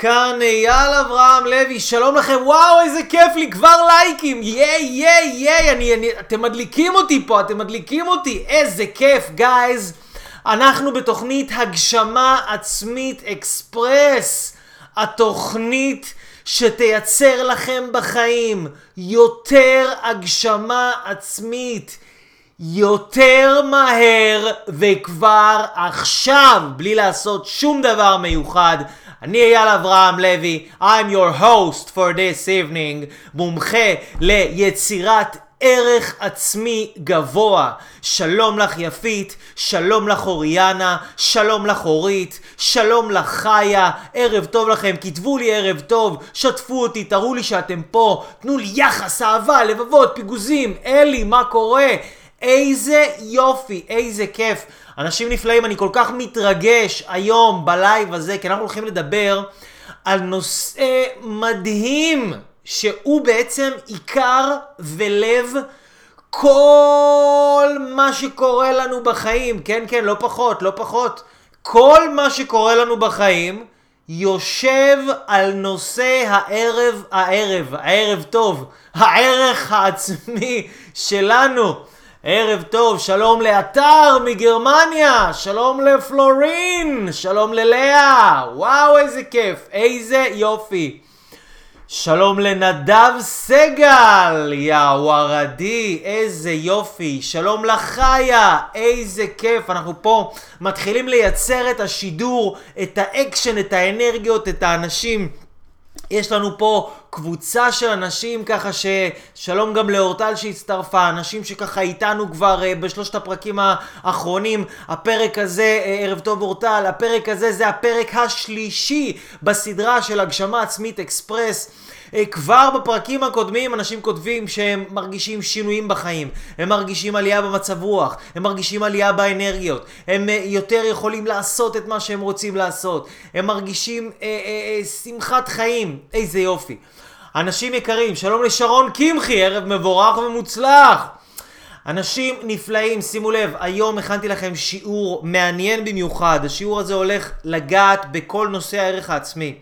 כאן אייל אברהם לוי, שלום לכם. וואו, איזה כיף לי, כבר לייקים. ייי, אתם מדליקים אותי פה, איזה כיף, גייז. אנחנו בתוכנית הגשמה עצמית אקספרס, התוכנית שתייצר לכם בחיים יותר הגשמה עצמית, יותר מהר וכבר עכשיו, בלי לעשות שום דבר מיוחד. אני אייל אברהם לוי, I'm your host for this evening, מומחה ליצירת ערך עצמי גבוה. שלום לך יפית, שלום לך אוריאנה, שלום לך אורית, שלום לך חיה, ערב טוב לכם. כתבו לי ערב טוב, שתפו אותי, תראו לי שאתם פה, תנו לי יחס, אהבה, לבבות, פיגוזים. אלי, מה קורה? איזה יופי, איזה כיף. אנשים נפלאים, אני כל כך מתרגש היום בלייב הזה, כי אנחנו הולכים לדבר על נושא מדהים, שהוא בעצם עיקר ולב כל מה שקורה לנו בחיים. כן, לא פחות. כל מה שקורה לנו בחיים יושב על נושא הערב טוב, הערך העצמי שלנו. ערב טוב, שלום לאתר מגרמניה, שלום לפלורין, שלום ללאה. וואו, איזה כיף, איזה יופי. שלום לנדב סגל, יא ורדי, איזה יופי. שלום לחיה, איזה כיף. אנחנו פה מתחילים לייצר את השידור, את האקשן, את האנרגיות, את האנשים. יש לנו פה קבוצה של אנשים ככה שלום גם לאורטל שהצטרפה, אנשים שככה איתנו כבר בשלושת הפרקים האחרונים. הפרק הזה, ערב טוב אורטל, הפרק הזה זה הפרק השלישי בסדרה של הגשמה עצמית אקספרס. כבר בפרקים הקודמים אנשים כותבים שהם מרגישים שינויים בחיים, הם מרגישים עלייה במצב רוח, הם מרגישים עלייה באנרגיות, הם יותר יכולים לעשות את מה שהם רוצים לעשות, הם מרגישים שמחת חיים, איזה יופי. אנשים יקרים, שלום לשרון קימחי, ערב מבורך ומוצלח. אנשים נפלאים, שימו לב, היום הכנתי לכם שיעור מעניין במיוחד. השיעור הזה הולך לגעת בכל נושא הערך העצמי.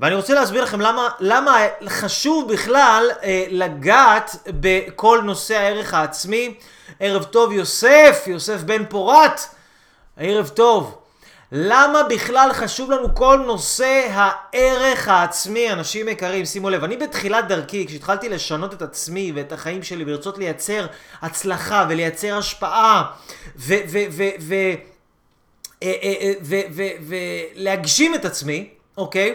ואני רוצה להסביר לכם למה חשוב בכלל לגעת בכל נושא הערך העצמי. ערב טוב יוסף, יוסף בן פורט, ערב טוב. למה בכלל חשוב לנו כל נושא הערך העצמי? אנשים יקרים, שימו לב, אני בתחילת דרכי, כשהתחלתי לשנות את עצמי ואת החיים שלי ברצות לייצר הצלחה ולייצר השפעה ולהגשים את עצמי, אוקיי?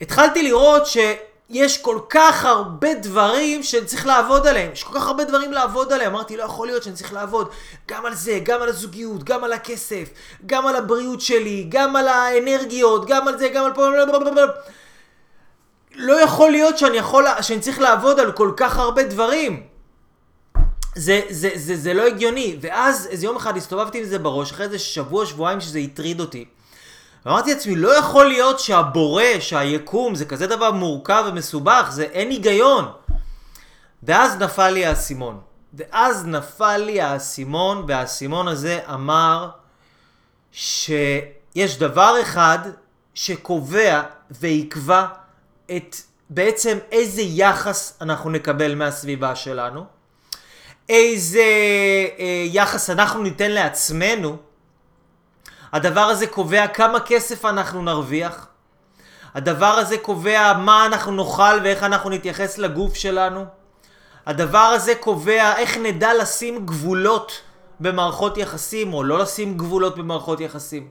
התחלתי לראות שיש כל כך הרבה דברים שאני צריך לעבוד עליהם. יש כל כך הרבה דברים לעבוד עליהם. אמרתי, לא יכול להיות שאני צריך לעבוד גם על זה, גם על הזוגיות, גם על הכסף, גם על הבריאות שלי, גם על האנרגיות, גם על זה, גם על פה. לא יכול להיות שאני צריך לעבוד על כל כך הרבה דברים. זה לא הגיוני. ואז איזה יום אחד הסתובבתי עם זה בראש, אחרי איזה שבוע, שבועיים שזה הטריד אותי. ואמרתי לעצמי, לא יכול להיות שהבורא, שהיקום, זה כזה דבר מורכב ומסובך, זה אין היגיון. ואז נפל לי האסימון, והאסימון הזה אמר שיש דבר אחד שקובע ויקבע את בעצם איזה יחס אנחנו נקבל מהסביבה שלנו, איזה יחס אנחנו ניתן לעצמנו. הדבר הזה קובע כמה כסף אנחנו נרוויח. הדבר הזה קובע מה אנחנו נאכל ואיך אנחנו נתייחס לגוף שלנו. הדבר הזה קובע איך נדע לשים גבולות במערכות יחסים או לא לשים גבולות במערכות יחסים.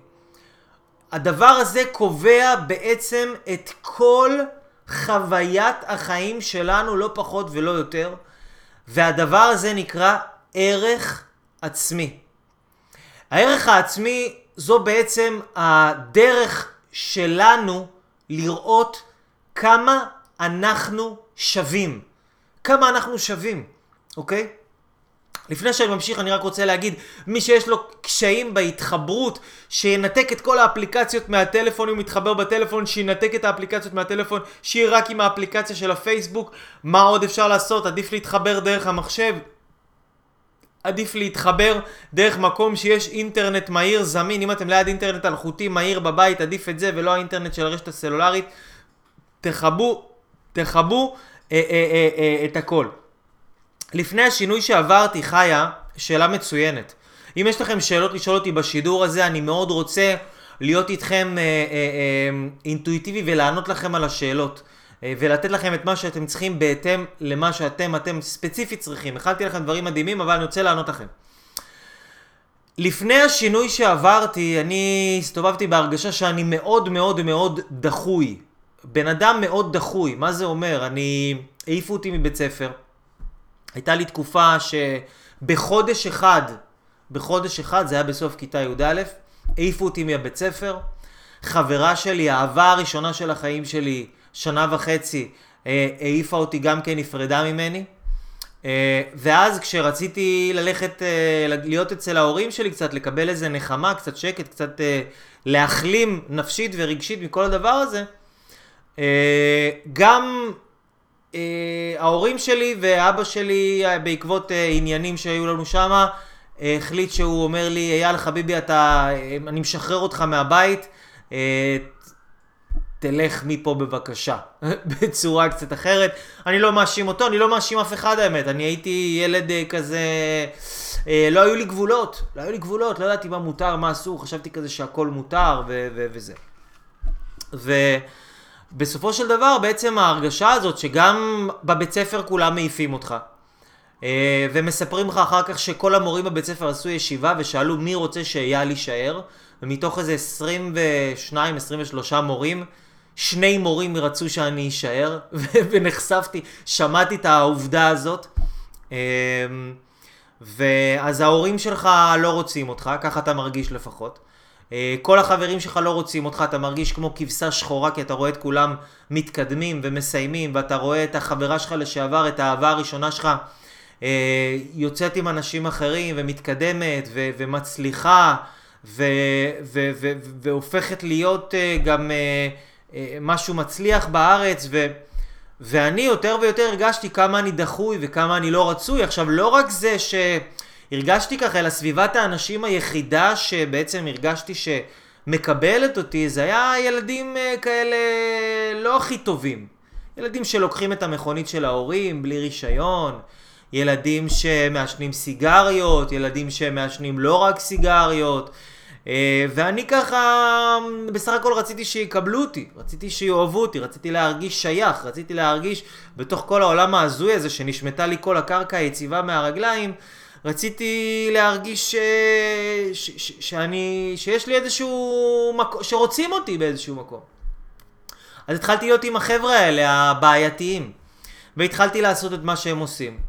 הדבר הזה קובע בעצם את כל חוויית החיים שלנו, לא פחות ולא יותר. והדבר הזה נקרא ערך עצמי. הערך העצמי זו בעצם הדרך שלנו לראות כמה אנחנו שווים. אוקיי? לפני שאני ממשיך, אני רק רוצה להגיד, מי שיש לו קשיים בהתחברות, שינתק את כל האפליקציות מהטלפון, אם מתחבר בטלפון, שינתק את האפליקציות מהטלפון, שיהיה רק עם האפליקציה של הפייסבוק. מה עוד אפשר לעשות? עדיף להתחבר דרך המחשב. עדיף להתחבר דרך מקום שיש אינטרנט מהיר זמין. אם אתם ליד אינטרנט אלחוטי מהיר בבית, עדיף את זה ולא האינטרנט של הרשת הסלולרית. תחברו את הכל. לפני השינוי שעברתי, חיה, שאלה מצוינת. אם יש לכם שאלות לשאול אותי בשידור הזה, אני מאוד רוצה להיות איתכם אינטואיטיבי ולענות לכם על השאלות. ולתת לכם את מה שאתם צריכים בהתאם למה שאתם ספציפית צריכים. החלתי לכם דברים מדהימים, אבל אני רוצה לענות לכם. לפני השינוי שעברתי, אני הסתובבתי בהרגשה שאני מאוד מאוד מאוד דחוי. בן אדם מאוד דחוי. מה זה אומר? העיפו אותי מבית ספר. הייתה לי תקופה שבחודש אחד, זה היה בסוף כיתה י"א, העיפו אותי מבית ספר. חברה שלי, האהבה הראשונה של החיים שלי, שנה וחצי, העיפה אותי גם כן, נפרדה ממני. ואז כשרציתי ללכת, להיות אצל ההורים שלי קצת, לקבל איזה נחמה, קצת שקט, קצת להחלים נפשית ורגשית מכל הדבר הזה, גם ההורים שלי ואבא שלי, בעקבות עניינים שהיו לנו שם, החליט שהוא אומר לי, אייל חביבי, אני משחרר אותך מהבית, תלך מפה בבקשה, בצורה קצת אחרת. אני לא מאשים אותו, אני לא מאשים אף אחד האמת, אני הייתי ילד כזה, לא היו לי גבולות, לא ידעתי מה מותר, מה אסור, חשבתי כזה שהכל מותר וזה. ובסופו של דבר בעצם ההרגשה הזאת שגם בבית ספר כולם מעיפים אותך, ומספרים לך אחר כך שכל המורים בבית ספר עשו ישיבה ושאלו מי רוצה שאייל יישאר, ומתוך איזה 22-23 מורים, 2 מורים רצו שאני יישאר, ונחשפתי, שמעתי את העובדה הזאת, ואז ההורים שלך לא רוצים אותך, ככה אתה מרגיש לפחות, כל החברים שלך לא רוצים אותך, אתה מרגיש כמו כבשה שחורה, כי אתה רואה את כולם מתקדמים ומסיימים, ואתה רואה את החברה שלך לשעבר, את האהבה הראשונה שלך, יוצאת עם אנשים אחרים ומתקדמת ומצליחה, והופכת להיות גם משהו מצליח בארץ, ואני יותר ויותר הרגשתי כמה אני דחוי וכמה אני לא רצוי. עכשיו, לא רק זה שהרגשתי ככה, אלא סביבת האנשים היחידה שבעצם הרגשתי שמקבלת אותי, זה היה ילדים כאלה לא הכי טובים. ילדים שלוקחים את המכונית של ההורים בלי רישיון, ילדים שמעשנים סיגריות, ילדים שמעשנים לא רק סיגריות, ואני ככה בסך הכל רציתי שיקבלו אותי, רציתי שיאהבו אותי, רציתי להרגיש שייך, רציתי להרגיש בתוך כל העולם ההזוי הזה שנשמטה לי כל הקרקע היציבה מהרגליים, רציתי להרגיש שיש לי איזשהו מקום, שרוצים אותי באיזשהו מקום. אז התחלתי להיות עם החבר'ה האלה הבעייתיים, והתחלתי לעשות את מה שהם עושים.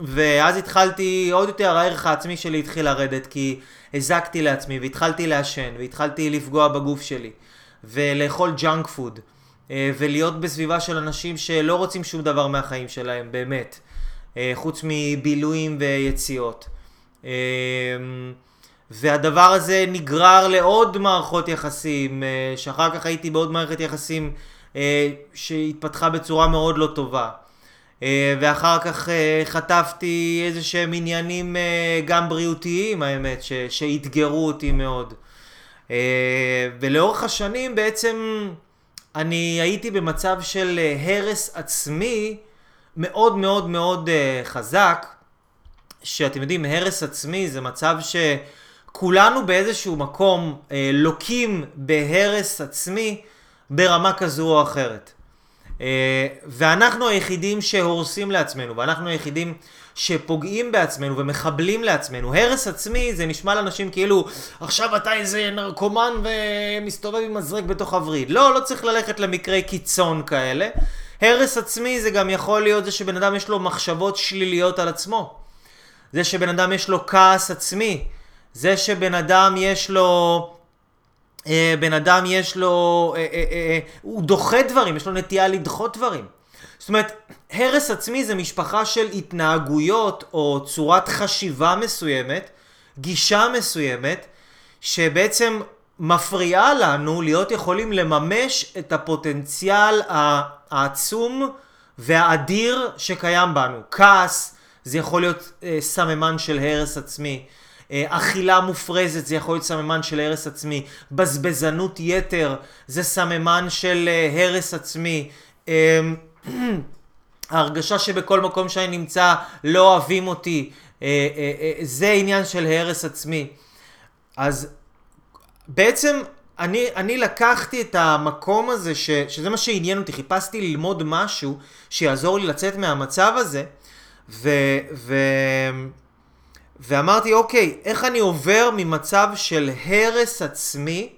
ואז התחלתי, עוד יותר הערך העצמי שלי התחיל לרדת, כי הזקתי לעצמי והתחלתי לעשן והתחלתי לפגוע בגוף שלי ולאכול ג'אנק פוד ולהיות בסביבה של אנשים שלא רוצים שום דבר מהחיים שלהם באמת, חוץ מבילויים ויציאות. והדבר הזה נגרר לעוד מערכות יחסים, שאחר כך הייתי בעוד מערכת יחסים שהתפתחה בצורה מאוד לא טובה. ואחר כך חטפתי איזה שהם עניינים גם בריאותיים, האמת, שהתגרו אותי מאוד. ולאורך השנים בעצם אני הייתי במצב של הרס עצמי מאוד מאוד מאוד חזק, שאתם יודעים, הרס עצמי זה מצב שכולנו באיזשהו מקום לוקים בהרס עצמי ברמה כזו או אחרת. ואנחנו היחידים שהורסים לעצמנו, ואנחנו היחידים שפוגעים בעצמנו ומחבלים לעצמנו. הרס עצמי זה נשמע לאנשים כאילו, עכשיו אתה איזה נרקומן ומסתובב עם מזרק בתוך הוריד. לא צריך ללכת למקרי קיצון כאלה. הרס עצמי זה גם יכול להיות זה שבן אדם יש לו מחשבות שליליות על עצמו. זה שבן אדם יש לו כעס עצמי. זה שבן אדם יש לו... הוא דוחה דברים, יש לו נטייה לדחות דברים. זאת אומרת, הרס עצמי זה משפחה של התנהגויות או צורת חשיבה מסוימת, גישה מסוימת, שבעצם מפריעה לנו להיות יכולים לממש את הפוטנציאל העצום והאדיר שקיים בנו. כעס זה יכול להיות סממן של הרס עצמי. אכילה מופרזת זה יכול להיות סממן של הרס עצמי. בזבזנות יתר זה סממן של הרס עצמי. ההרגשה שבכל מקום שאני נמצא לא אוהבים אותי, זה עניין של הרס עצמי. אז בעצם אני לקחתי את המקום הזה שזה מה שעניין אותי, חיפשתי ללמוד משהו שיעזור לי לצאת מהמצב הזה, ואמרתי אוקיי, איך אני עובר ממצב של הרס עצמי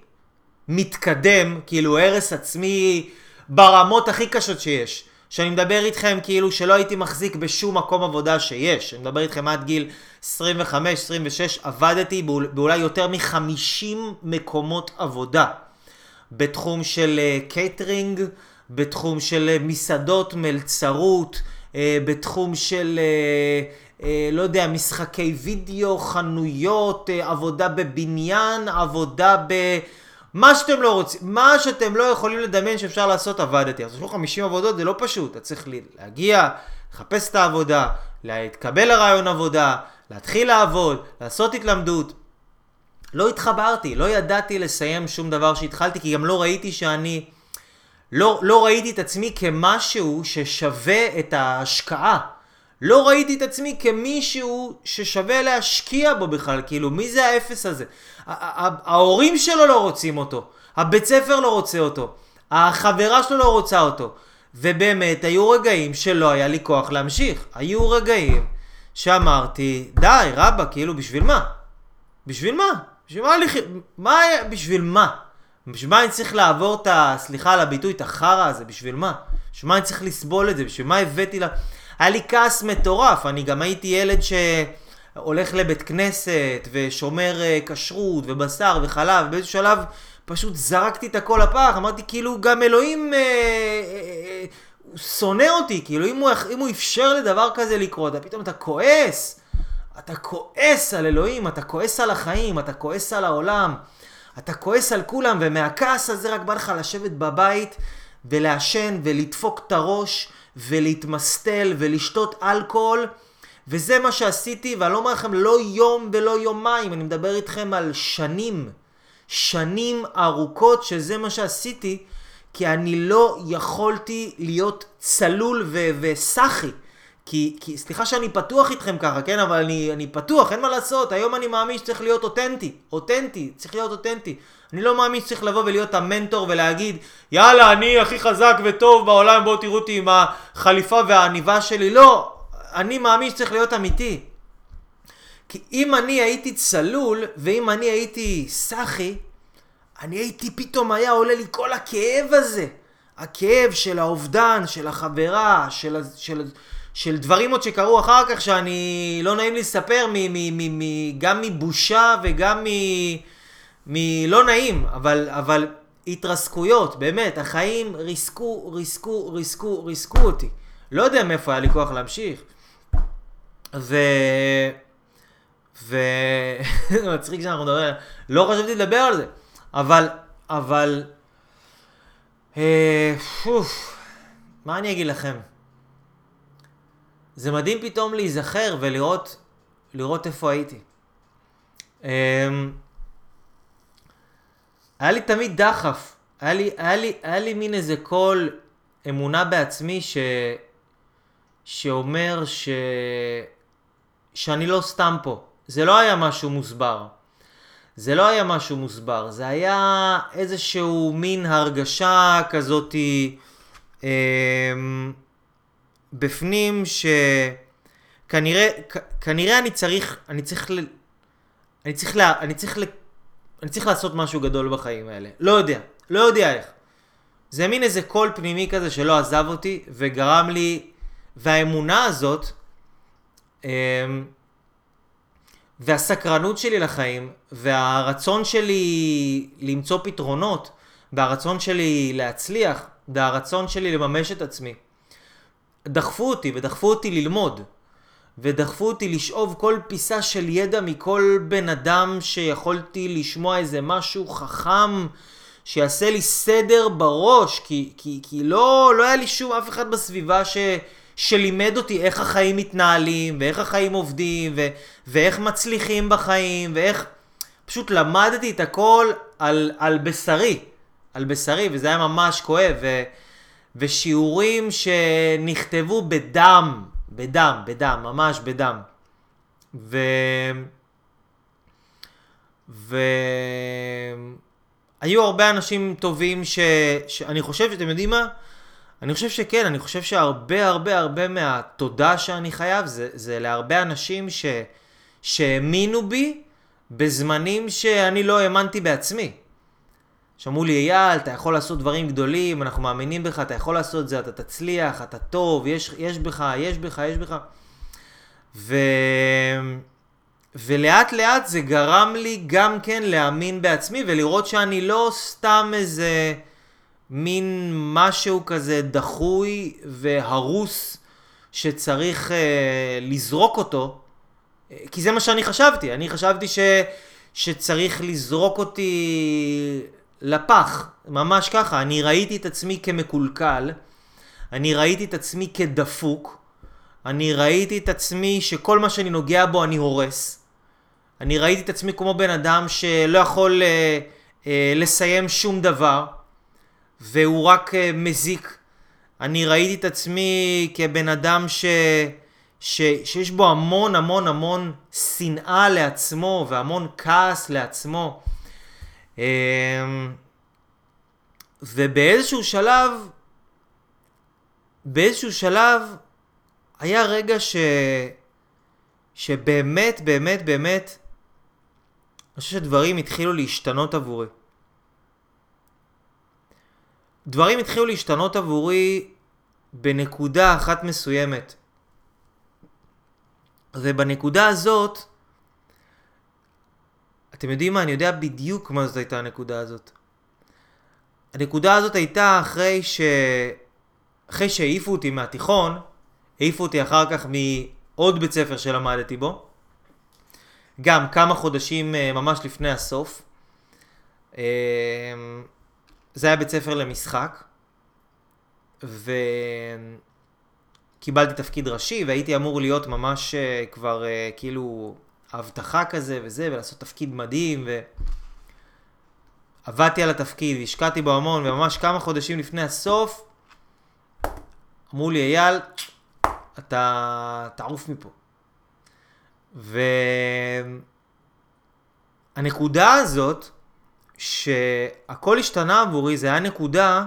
מתקדם, כאילו הרס עצמי ברמות הכי קשות שיש, שאני מדבר איתכם כאילו שלא הייתי מחזיק בשום מקום עבודה שיש, אני מדבר איתכם עד גיל 25-26 עבדתי באולי יותר מ-50 מקומות עבודה, בתחום של קייטרינג, בתחום של מסעדות, מלצרות, בתחום של לא יודע, משחקי וידאו, חנויות, עבודה בבניין, עבודה מה שאתם לא רוצים, מה שאתם לא יכולים לדמיין שאפשר לעשות, עבדתי. אז יש לו 50 עבודות, זה לא פשוט. אתה צריך להגיע, לחפש את העבודה, להתקבל לרעיון עבודה, להתחיל לעבוד, לעשות התלמדות. לא התחברתי, לא ידעתי לסיים שום דבר שהתחלתי, כי גם לא ראיתי שאני, לא ראיתי את עצמי כמשהו ששווה את ההשקעה. לא ראיתי את עצמי כמישהו ששווה להשקיע בו בכלל, כאילו מי זה האפס הזה? ההורים שלו לא רוצים אותו, הבית ספר לא רוצה אותו, החברה שלו לא רוצה אותו, ובאמת היו רגעים שלא היה לי כוח להמשיך, היו רגעים שאמרתי די רבא, כאילו בשביל מה? בשביל מה אני צריך לעבור את סליחה על הביטוי, את החרא הזה, בשביל מה? בשביל מה אני צריך לסבול את זה, בשביל מה הבאתי לה? היה לי כעס מטורף, אני גם הייתי ילד שהולך לבית כנסת ושומר כשרות ובשר וחלב, באיזשהו שלב פשוט זרקתי את הכל לפח, אמרתי כאילו גם אלוהים הוא שונא אותי, כאילו אם הוא אפשר לדבר כזה לקרות, פתאום אתה כועס על אלוהים, אתה כועס על החיים, אתה כועס על העולם, אתה כועס על כולם, ומהכעס הזה רק בא לך לשבת בבית ולעשן ולדפוק את הראש ולהתמסטל ולשתות אלכוהול, וזה מה שעשיתי. ואני לא אומר לכם לא יום ולא יומיים, אני מדבר איתכם על שנים ארוכות שזה מה שעשיתי, כי אני לא יכולתי להיות צלול וסחי, כי סליחה שאני פתוח איתכם ככה, כן, אבל אני פתוח, אין מה לעשות. היום אני מאמין שצריך להיות אותנטי. אני לא מאמין שצריך לבוא ולהיות המנטור ולהגיד יאללה אני הכי חזק וטוב בעולם, בואו תראו אותי עם החליפה והעניבה שלי. לא, אני מאמין שצריך להיות אמיתי, כי אם אני הייתי צלול ואם אני הייתי סחי, פתאום היה עולה לי כל הכאב הזה, הכאב של האובדן, של החברה, של דברים עוד שקרו אחר כך שאני לא נעים לספר, גם מבושה וגם לא נעים, אבל התרסקויות, באמת, החיים ריסקו אותי. לא יודע מאיפה היה לי כוח להמשיך. מצחיק שאנחנו מדברים, לא חשבתי לדבר על זה, אבל מה אני אגיד לכם? זה מדהים פתאום להיזכר ולראות איפה הייתי. היה לי תמיד דחף, היה לי מין איזה כל אמונה בעצמי שאומר שאני לא סתם פה. זה לא היה משהו מוסבר. זה היה איזשהו מין הרגשה כזאת בפנים שכנראה אני צריך לעשות משהו גדול בחיים האלה. לא יודע איך. זה מין איזה קול פנימי כזה שלא עזב אותי וגרם לי, והאמונה הזאת והסקרנות שלי לחיים והרצון שלי למצוא פתרונות והרצון שלי להצליח והרצון שלי לממש את עצמי דחפו אותי ללמוד, ודחפו אותי לשאוב כל פיסה של ידע מכל בן אדם שיכולתי לשמוע איזה משהו חכם שיעשה לי סדר בראש, כי לא היה לי שום אף אחד בסביבה שלימד אותי איך החיים מתנהלים, ואיך החיים עובדים, ואיך מצליחים בחיים, ואיך... פשוט למדתי את הכל על בשרי, וזה היה ממש כואב, ושיעורים שנכתבו בדם, ממש בדם. היו הרבה אנשים טובים שאני חושב, שאתם יודעים מה? אני חושב שכן, אני חושב שהרבה הרבה הרבה מהתודה שאני חייב, זה להרבה אנשים שהאמינו בי בזמנים שאני לא האמנתי בעצמי. שאמרו לי, אייל, אתה יכול לעשות דברים גדולים, אנחנו מאמינים בך, אתה יכול לעשות זה, אתה תצליח, אתה טוב, יש בך. ולאט לאט זה גרם לי גם כן להאמין בעצמי ולראות שאני לא סתם איזה מין משהו כזה דחוי והרוס שצריך לזרוק אותו, כי זה מה שאני חשבתי. אני חשבתי שצריך לזרוק אותי לפח, ממש ככה. אני ראיתי את עצמי כמקולקל, אני ראיתי את עצמי כדפוק, אני ראיתי את עצמי שכל מה שאני נוגע בו אני הורס. אני ראיתי את עצמי כמו בן אדם שלא יכול לסיים שום דבר, והוא רק מזיק. אני ראיתי את עצמי כבן אדם שיש בו המון המון המון שנאה לעצמו, והמון כעס לעצמו. ובאיזשהו שלב היה רגע שבאמת, באמת, באמת, אני חושב שדברים התחילו להשתנות עבורי. דברים התחילו להשתנות עבורי בנקודה אחת מסוימת. ובנקודה הזאת, אתם יודעים מה? אני יודע בדיוק מה זאת הייתה הנקודה הזאת. הנקודה הזאת הייתה אחרי שהעיפו אותי מהתיכון, העיפו אותי אחר כך מעוד בית ספר שלמדתי בו, גם כמה חודשים ממש לפני הסוף. זה היה בית ספר למשחק, וקיבלתי תפקיד ראשי, והייתי אמור להיות ממש כבר כאילו הבטחה כזה וזה, ולעשות תפקיד מדהים, ועבדתי על התפקיד, השקעתי בו המון, וממש כמה חודשים לפני הסוף, אמרו לי, אייל, אתה תעוף מפה. והנקודה הזאת, שהכל השתנה עבורי, זה היה נקודה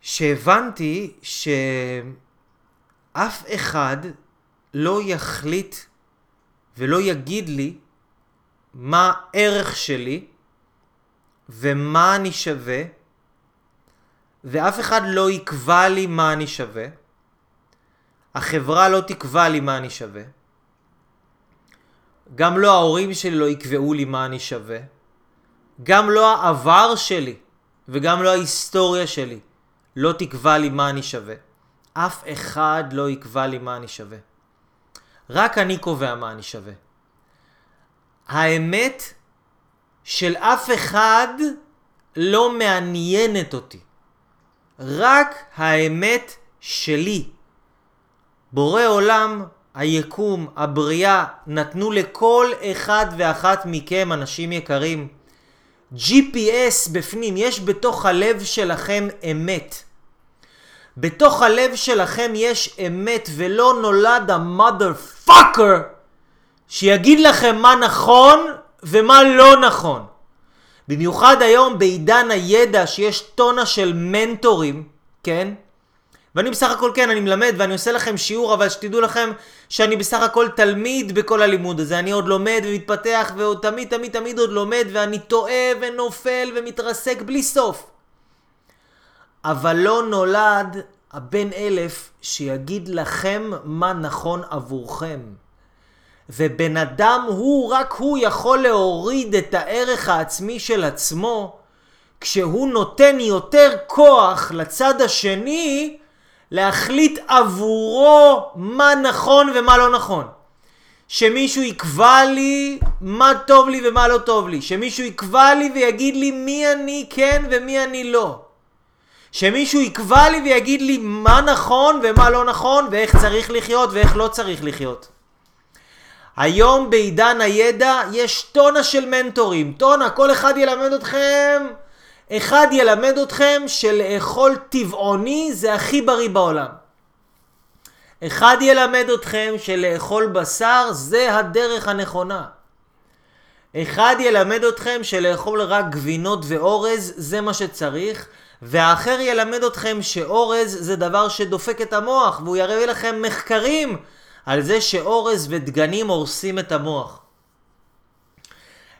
שהבנתי שאף אחד לא יחליט ולא יגיד לי מה הערך שלי ומה אני שווה, ואף אחד לא יקבע לי מה אני שווה. החברה לא תקבע לי מה אני שווה. גם לא ההורים שלי לא יקבעו לי מה אני שווה. גם לא העבר שלי וגם לא ההיסטוריה שלי לא תקבע לי מה אני שווה. אף אחד לא יקבע לי מה אני שווה. רק אני קובע מה אני שווה. האמת של אף אחד לא מעניינת אותי. רק האמת שלי. בורא עולם, היקום, הבריאה, נתנו לכל אחד ואחת מכם, אנשים יקרים, GPS בפנים. יש בתוך הלב שלכם אמת. בתוך הלב שלכם יש אמת, ולא נולד המאדרפאקר שיגיד לכם מה נכון ומה לא נכון. במיוחד היום בעידן הידע שיש טונה של מנטורים, כן? ואני בסך הכל כן, אני מלמד ואני עושה לכם שיעור, אבל שתדעו לכם שאני בסך הכל תלמיד בכל הלימוד הזה. אני עוד לומד ומתפתח ועוד תמיד תמיד תמיד עוד לומד, ואני טועה ונופל ומתרסק בלי סוף. אבל לא נולד הבן 1000 שיגיד לכם מה נכון עבורכם. ובן אדם רק הוא יכול להוריד את הערך העצמי של עצמו, כשהוא נותן יותר כוח לצד השני, להחליט עבורו מה נכון ומה לא נכון. שמישהו יקבע לי מה טוב לי ומה לא טוב לי. שמישהו יקבע לי ויגיד לי מי אני כן ומי אני לא. שמישהו יקבע לי ויגיד לי מה נכון ומה לא נכון ואיך צריך לחיות ואיך לא צריך לחיות. היום בעידן הידע יש טונה של מנטורים, טונה, כל אחד ילמד אתכם, שלאכול טבעוני זה הכי בריא בעולם. אחד ילמד אתכם שלאכול בשר זה הדרך הנכונה. אחד ילמד אתכם שלאכול רק גבינות ואורז זה מה שצריך, והאחר ילמד אתכם שאורז זה דבר שדופק את המוח, והוא יראה לכם מחקרים על זה שאורז ודגנים הורסים את המוח.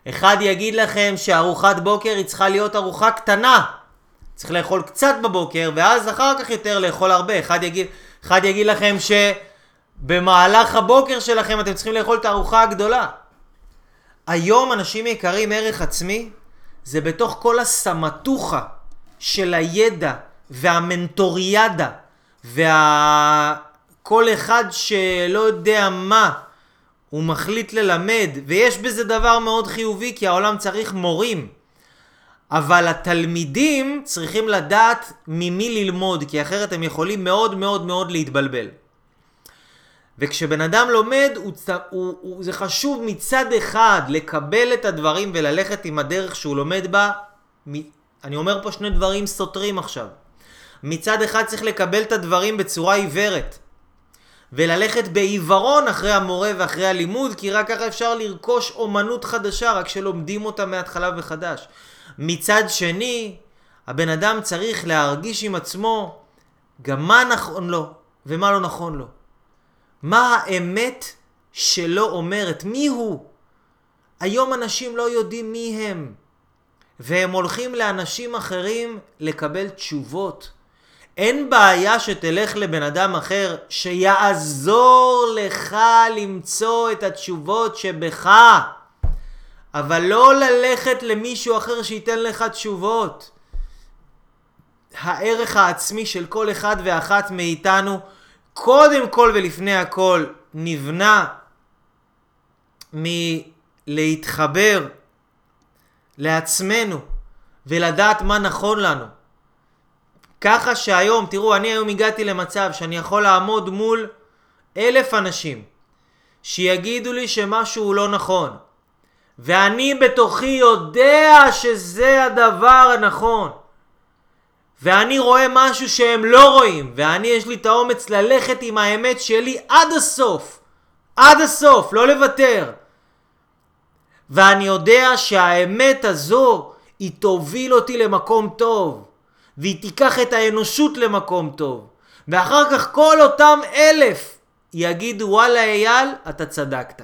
אחד יגיד לכם שארוחת בוקר היא צריכה להיות ארוחה קטנה. צריך לאכול קצת בבוקר ואז אחר כך יותר לאכול הרבה. אחד יגיד לכם שבמהלך הבוקר שלכם אתם צריכים לאכול את הארוחה הגדולה. היום אנשים יקרים, ערך עצמי זה בתוך כל הסמטוחה של הידע והמנטוריאדה כל אחד שלא יודע מה הוא מחליט ללמד, ויש בזה דבר מאוד חיובי כי העולם צריך מורים, אבל התלמידים צריכים לדעת ממי ללמוד, כי אחרת הם יכולים מאוד מאוד מאוד להתבלבל. וכשבן אדם לומד, זה חשוב מצד אחד לקבל את הדברים וללכת עם הדרך שהוא לומד בה. אני אומר פה שני דברים סותרים עכשיו. מצד אחד צריך לקבל את הדברים בצורה עיוורת וללכת בעיוורון אחרי המורה ואחרי הלימוד, כי רק ככה אפשר לרכוש אומנות חדשה, רק שלומדים אותה מההתחלה וחדש. מצד שני, הבן אדם צריך להרגיש עם עצמו גם מה נכון לו ומה לא נכון לו. מה האמת שלא אומרת? מי הוא? היום אנשים לא יודעים מי הם, והם הולכים לאנשים אחרים לקבל תשובות. אין בעיה שתלך לבן אדם אחר שיעזור לך למצוא את התשובות שבך, אבל לא ללכת למישהו אחר שייתן לך תשובות. הערך העצמי של כל אחד ואחת מאיתנו, קודם כל ולפני הכל, נבנה מלהתחבר לעצמנו ולדעת מה נכון לנו. ככה שהיום, תראו, אני היום הגעתי למצב שאני יכול לעמוד מול 1,000 אנשים שיגידו לי שמשהו לא נכון, ואני בתוכי יודע שזה הדבר הנכון, ואני רואה משהו שהם לא רואים, ואני יש לי את האומץ ללכת עם האמת שלי עד הסוף, לא לוותר. ואני יודע שהאמת הזו היא תוביל אותי למקום טוב, והיא תיקח את האנושות למקום טוב. ואחר כך כל אותם 1,000 יגידו, וואלה אייל, אתה צדקת.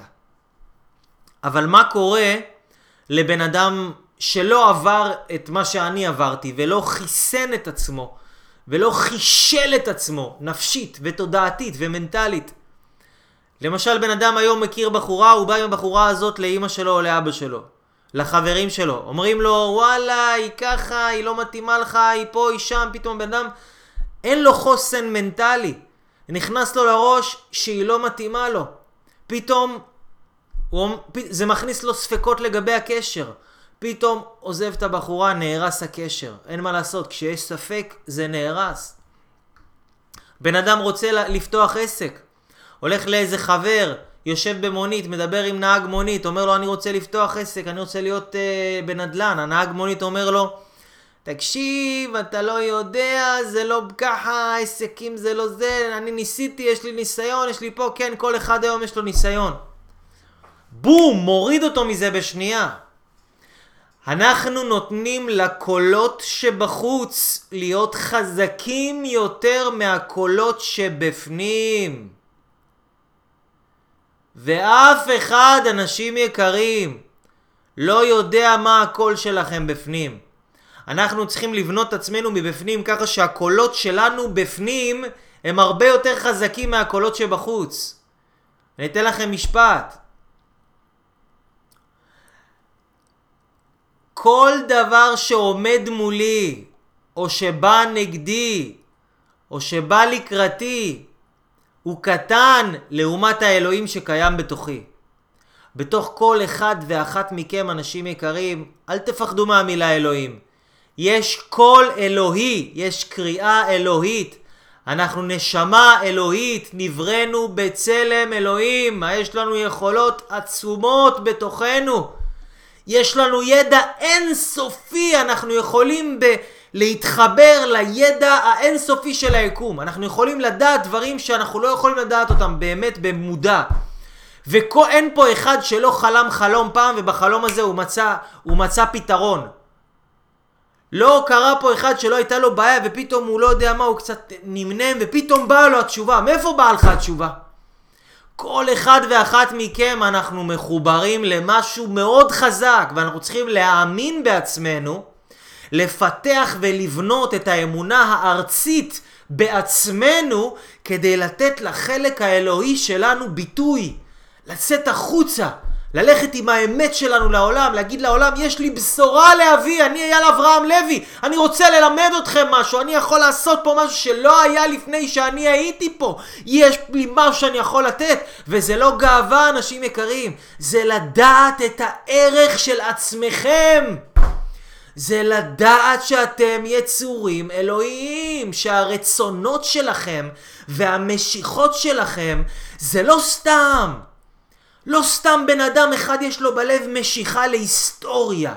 אבל מה קורה לבן אדם שלא עבר את מה שאני עברתי, ולא חיסן את עצמו, ולא חישל את עצמו, נפשית ותודעתית ומנטלית? למשל, בן אדם היום מכיר בחורה, הוא בא עם הבחורה הזאת לאמא שלו או לאבא שלו, לחברים שלו, אומרים לו, וואלה, היא ככה, היא לא מתאימה לך, היא פה, היא שם. פתאום בן אדם, אין לו חוסן מנטלי, נכנס לו לראש שהיא לא מתאימה לו. פתאום, זה מכניס לו ספקות לגבי הקשר. פתאום עוזב את הבחורה, נהרס הקשר. אין מה לעשות, כשיש ספק, זה נהרס. בן אדם רוצה לפתוח עסק, הולך לאיזה חבר, יושב במונית, מדבר עם נהג מונית, אומר לו, אני רוצה לפתוח עסק, אני רוצה להיות בנדלן. הנהג מונית אומר לו, תקשיב, אתה לא יודע, זה לא ככה, עסקים זה לא זה, אני ניסיתי, יש לי ניסיון, יש לי פה, כן, כל אחד היום יש לו ניסיון. בום, מוריד אותו מזה בשנייה. אנחנו נותנים לקולות שבחוץ להיות חזקים יותר מהקולות שבפנים. ואף אחד, אנשים יקרים, לא יודע מה הקול שלכם בפנים. אנחנו צריכים לבנות את עצמנו מבפנים, ככה שהקולות שלנו בפנים הם הרבה יותר חזקים מהקולות שבחוץ. אני אתן לכם משפט. כל דבר שעומד מולי, או שבא נגדי, או שבא לקראתי, הוא קטן לעומת האלוהים שקיים בתוכי. בתוך כל אחד ואחת מכם, אנשים יקרים, אל תפחדו מהמילה אלוהים. יש קול אלוהי, יש קריאה אלוהית. אנחנו נשמה אלוהית, נבראנו בצלם אלוהים, יש לנו יכולות עצומות בתוכנו. יש לנו ידע אינסופי, אנחנו יכולים להתחבר לידע האינסופי של היקום. אנחנו יכולים לדעת דברים שאנחנו לא יכולים לדעת אותם באמת במודע. ואין פה אחד שלא חלם חלום פעם ובחלום הזה הוא מצא פתרון. לא קרה פה אחד שלא הייתה לו בעיה ופתאום הוא לא יודע מה, הוא קצת נמנם ופתאום באה לו התשובה. מאיפה באה לך התשובה? כל אחד ואחת מכם אנחנו מחוברים למשהו מאוד חזק, ואנחנו צריכים להאמין בעצמנו, לפתח ולבנות את האמונה הארצית בעצמנו כדי לתת לחלק האלוהי שלנו ביטוי, לצאת החוצה, ללכת עם האמת שלנו לעולם, להגיד לעולם, יש לי בשורה להביא, אני אייל אברהם לוי, אני רוצה ללמד אתכם משהו, אני יכול לעשות פה משהו שלא היה לפני שאני הייתי פה, יש לי משהו שאני יכול לתת, וזה לא גאווה אנשים יקרים, זה לדעת את הערך של עצמכם, זה לדעת שאתם יצורים אלוהיים, שהרצונות שלכם והמשיכות שלכם זה לא סתם. לא סתם בן אדם אחד יש לו בלב משיכה להיסטוריה.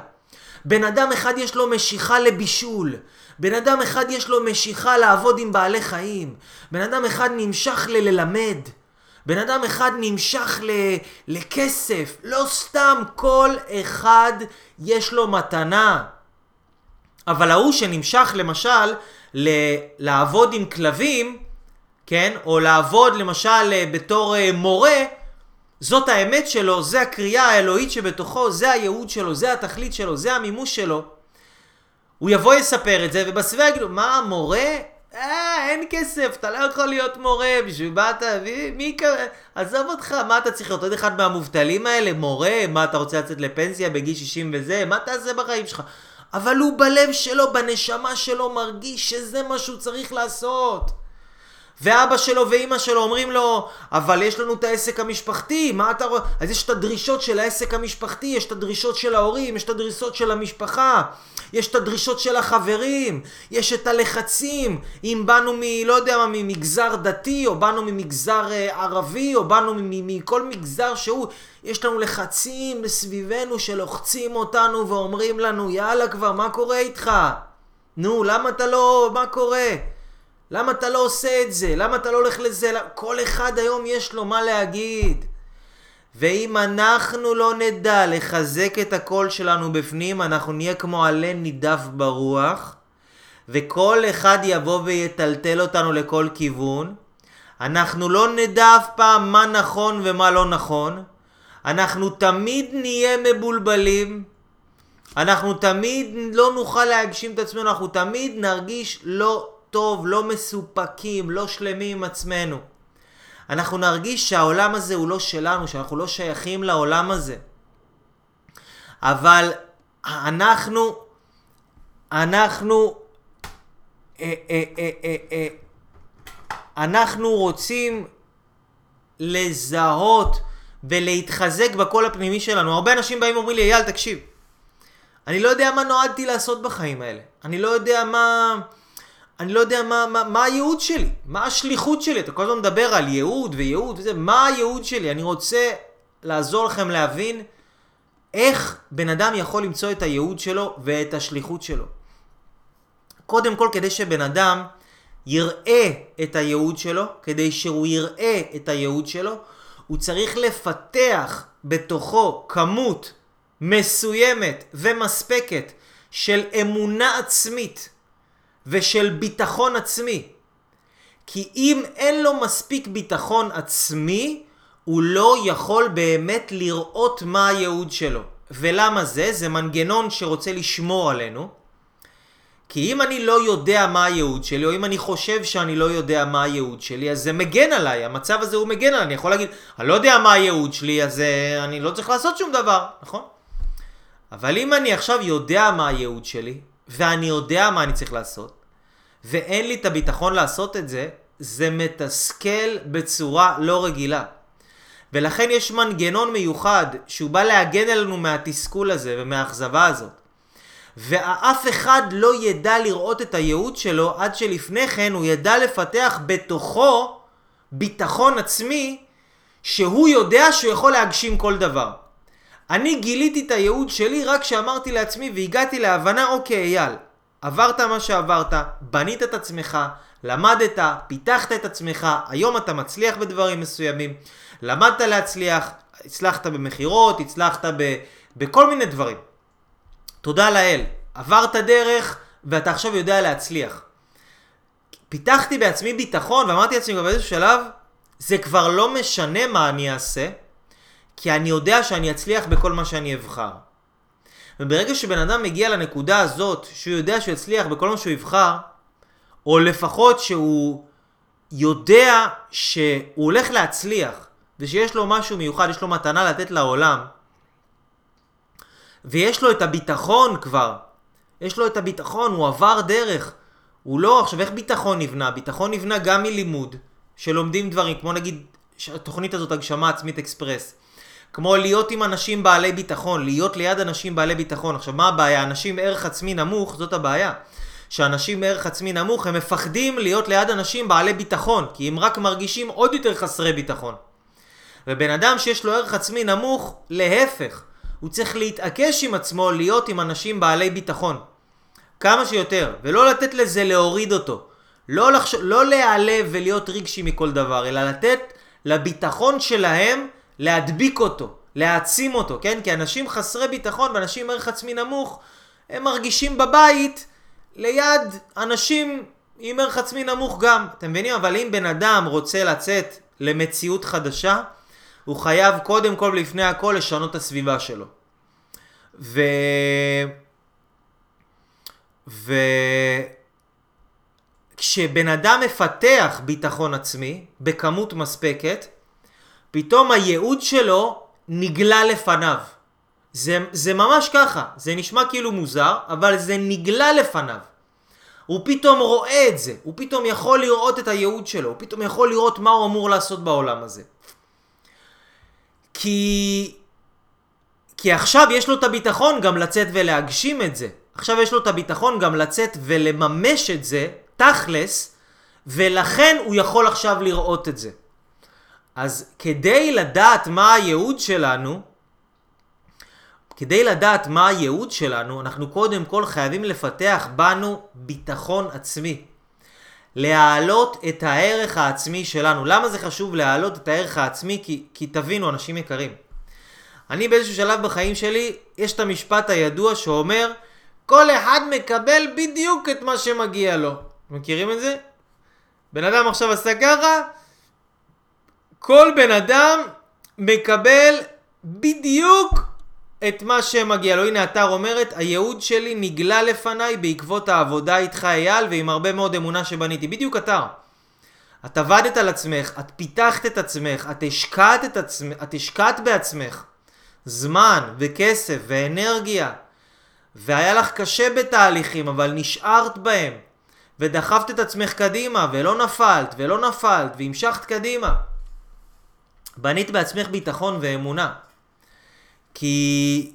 בן אדם אחד יש לו משיכה לבישול. בן אדם אחד יש לו משיכה לעבוד עם בעלי חיים. בן אדם אחד נמשך ללמד. בן אדם אחד נמשך לכסף. לא סתם כל אחד יש לו מתנה. אבל ההוא שנמשך למשל לעבוד עם כלבים, כן? או לעבוד למשל בתור מורה, זאת האמת שלו, זה הקריאה האלוהית שבתוכו, זה הייעוד שלו, זה התכלית שלו, זה המימוש שלו. הוא יבוא יספר את זה ובסביבה יגידו, מה מורה? אין כסף, אתה לא יכול להיות מורה, בשביל מה אתה, מי עזוב אותך, מה אתה צריך להיות עוד אחד מהמובטלים האלה, מורה, מה אתה רוצה לצאת לפנסיה בגיל 60 וזה, מה תעשה בחיים שלך? אבל הוא בלב שלו, בנשמה שלו מרגיש שזה מה שהוא צריך לעשות. ואבא שלו ואמא שלו אומרים לו, אבל יש לנו את העסק המשפחתי, מה אתה רואה? אז יש את הדרישות של העסק המשפחתי, יש את הדרישות של ההורים, יש את הדרישות של המשפחה, יש את הדרישות של החברים, יש את הלחצים, אם באנו לא יודע מה, ממגזר דתי, או באנו ממגזר ערבי, או באנו מכל מגזר שהוא, יש לנו לחצים לסביבנו שלוחצים אותנו ואומרים לנו, יאללה כבר, מה קורה איתך? נו, למה אתה לא, מה קורה? למה אתה לא עושה את זה? למה אתה לא הולך לזה? כל אחד היום יש לו מה להגיד. ואם אנחנו לא נדע לחזק את הקול שלנו בפנים, אנחנו נהיה כמו עלה נידף ברוח, וכל אחד יבוא ויטלטל אותנו לכל כיוון. אנחנו לא נדע אף פעם מה נכון ומה לא נכון. אנחנו תמיד נהיה מבולבלים. אנחנו תמיד לא נוכל להגשים את עצמנו. אנחנו תמיד נרגיש לא טוב, לא מסופקים, לא שלמים עם עצמנו. אנחנו נרגיש שהעולם הזה הוא לא שלנו, שאנחנו לא שייכים לעולם הזה. אבל אנחנו רוצים לזהות ולהתחזק בקול הפנימי שלנו. הרבה אנשים באים ואומרים לי, יאל, תקשיב, אני לא יודע מה נועדתי לעשות בחיים האלה. אני לא יודע מה הייעוד שלי, מה השליחות שלי. אתה כל הזמן מדבר על ייעוד וייעוד וזה, מה הייעוד שלי? אני רוצה לעזור לכם להבין איך בן אדם יכול למצוא את הייעוד שלו ואת השליחות שלו. קודם כל, כדי שבן אדם יראה את הייעוד שלו, כדי שהוא יראה את הייעוד שלו, הוא צריך לפתח בתוכו כמות מסוימת ומספקת של אמונה עצמית ושל ביטחון עצמי. כי אם אין לו מספיק ביטחון עצמי, הוא לא יכול באמת לראות מה הייעוד שלו. ולמה זה? זה מנגנון שרוצה לשמור עלינו. כי אם אני לא יודע מה הייעוד שלי, או אם אני חושב שאני לא יודע מה הייעוד שלי, אז זה מגן עליי. המצב הזה הוא מגן עליי. אני יכול להגיד, אני לא יודע מה הייעוד שלי, אז אני לא צריך לעשות שום דבר, נכון? אבל אם אני עכשיו יודע מה הייעוד שלי, ואני יודע מה אני צריך לעשות, ואין לי את הביטחון לעשות את זה, זה מתסכל בצורה לא רגילה. ולכן יש מנגנון מיוחד שהוא בא להגן עלינו מהתסכול הזה ומהאכזבה הזאת. ואף אחד לא ידע לראות את הייעוד שלו עד שלפני כן הוא ידע לפתח בתוכו ביטחון עצמי שהוא יודע שהוא יכול להגשים כל דבר. אני גיליתי את הייעוד שלי רק שאמרתי לעצמי והגעתי להבנה, אוקיי אייל, עברת מה שעברת, בנית את עצמך, למדת, פיתחת את עצמך, היום אתה מצליח בדברים מסוימים, למדת להצליח, הצלחת במחירות, הצלחת בכל מיני דברים. תודה לאל, עברת דרך ואתה עכשיו יודע להצליח. פיתחתי בעצמי ביטחון ואמרתי לעצמי באיזשהו שלב, זה כבר לא משנה מה אני אעשה, כי אני יודע שאני אצליח בכל מה שאני אבחר. וברגע שבן אדם מגיע לנקודה הזאת, שהוא יודע שהוא יצליח בכל מה שהוא יבחר, או לפחות שהוא יודע שהוא הולך להצליח, ושיש לו משהו מיוחד, יש לו מתנה לתת לעולם, ויש לו את הביטחון כבר, יש לו את הביטחון, הוא עבר דרך, הוא לא, עכשיו איך ביטחון נבנה? ביטחון נבנה גם מלימוד, שלומדים דברים, כמו נגיד, התוכנית הזאת הגשמה עצמית אקספרס, כמו להיות עם אנשים בעלי ביטחון, להיות ליד אנשים בעלי ביטחון. עכשיו מה הבעיה? אנשים ערך עצמי נמוך, זאת הבעיה. שאנשים ערך עצמי נמוך, הם מפחדים להיות ליד אנשים בעלי ביטחון, כי הם רק מרגישים עוד יותר חסרי ביטחון. ובן אדם שיש לו ערך עצמי נמוך, להפך, הוא צריך להתעקש עם עצמו להיות עם אנשים בעלי ביטחון. כמה שיותר, ולא לתת לזה להוריד אותו. לא להעלב ולהיות רגשי מכל דבר, אלא לתת לביטחון שלהם להדביק אותו, להעצים אותו, כן? כי אנשים חסרי ביטחון ואנשים ערך עצמי נמוך, הם מרגישים בבית ליד אנשים עם ערך עצמי נמוך גם. אתם מבינים? אבל אם בן אדם רוצה לצאת למציאות חדשה, הוא חייב קודם כל לפני הכל לשנות את הסביבה שלו. כשבן אדם מפתח ביטחון עצמי בכמות מספקת, פתאום הייעוד שלו נגלה לפניו. זה ממש ככה, זה נשמע כאילו מוזר, אבל זה נגלה לפניו. הוא פתאום רואה את זה, הוא פתאום יכול לראות את הייעוד שלו, הוא פתאום יכול לראות מה הוא אמור לעשות בעולם הזה. כי עכשיו יש לו את הביטחון גם לצאת ולהגשים את זה. עכשיו יש לו את הביטחון גם לצאת ולממש את זה, תכלס, ולכן הוא יכול עכשיו לראות את זה. אז כדי לדעת מה הייעוד שלנו, אנחנו קודם כל חייבים לפתח בנו ביטחון עצמי. להעלות את הערך העצמי שלנו. למה זה חשוב להעלות את הערך העצמי? כי תבינו, אנשים יקרים. אני באיזשהו שלב בחיים שלי, יש את המשפט הידוע שאומר, כל אחד מקבל בדיוק את מה שמגיע לו. מכירים את זה? בן אדם עכשיו עשה ככה, כל בן אדם מקבל בדיוק את מה שמגיע לו. הנה אתר אומרת, הייעוד שלי נגלה לפניי בעקבות העבודה איתך אייל ועם הרבה מאוד אמונה שבניתי. בדיוק אתר. את עבדת על עצמך, את פיתחת את עצמך, את השקעת בעצמך. זמן וכסף ואנרגיה. והיה לך קשה בתהליכים אבל נשארת בהם. ודחפת את עצמך קדימה ולא נפלת והמשכת קדימה. בנית בעצמך ביטחון ואמונה. כי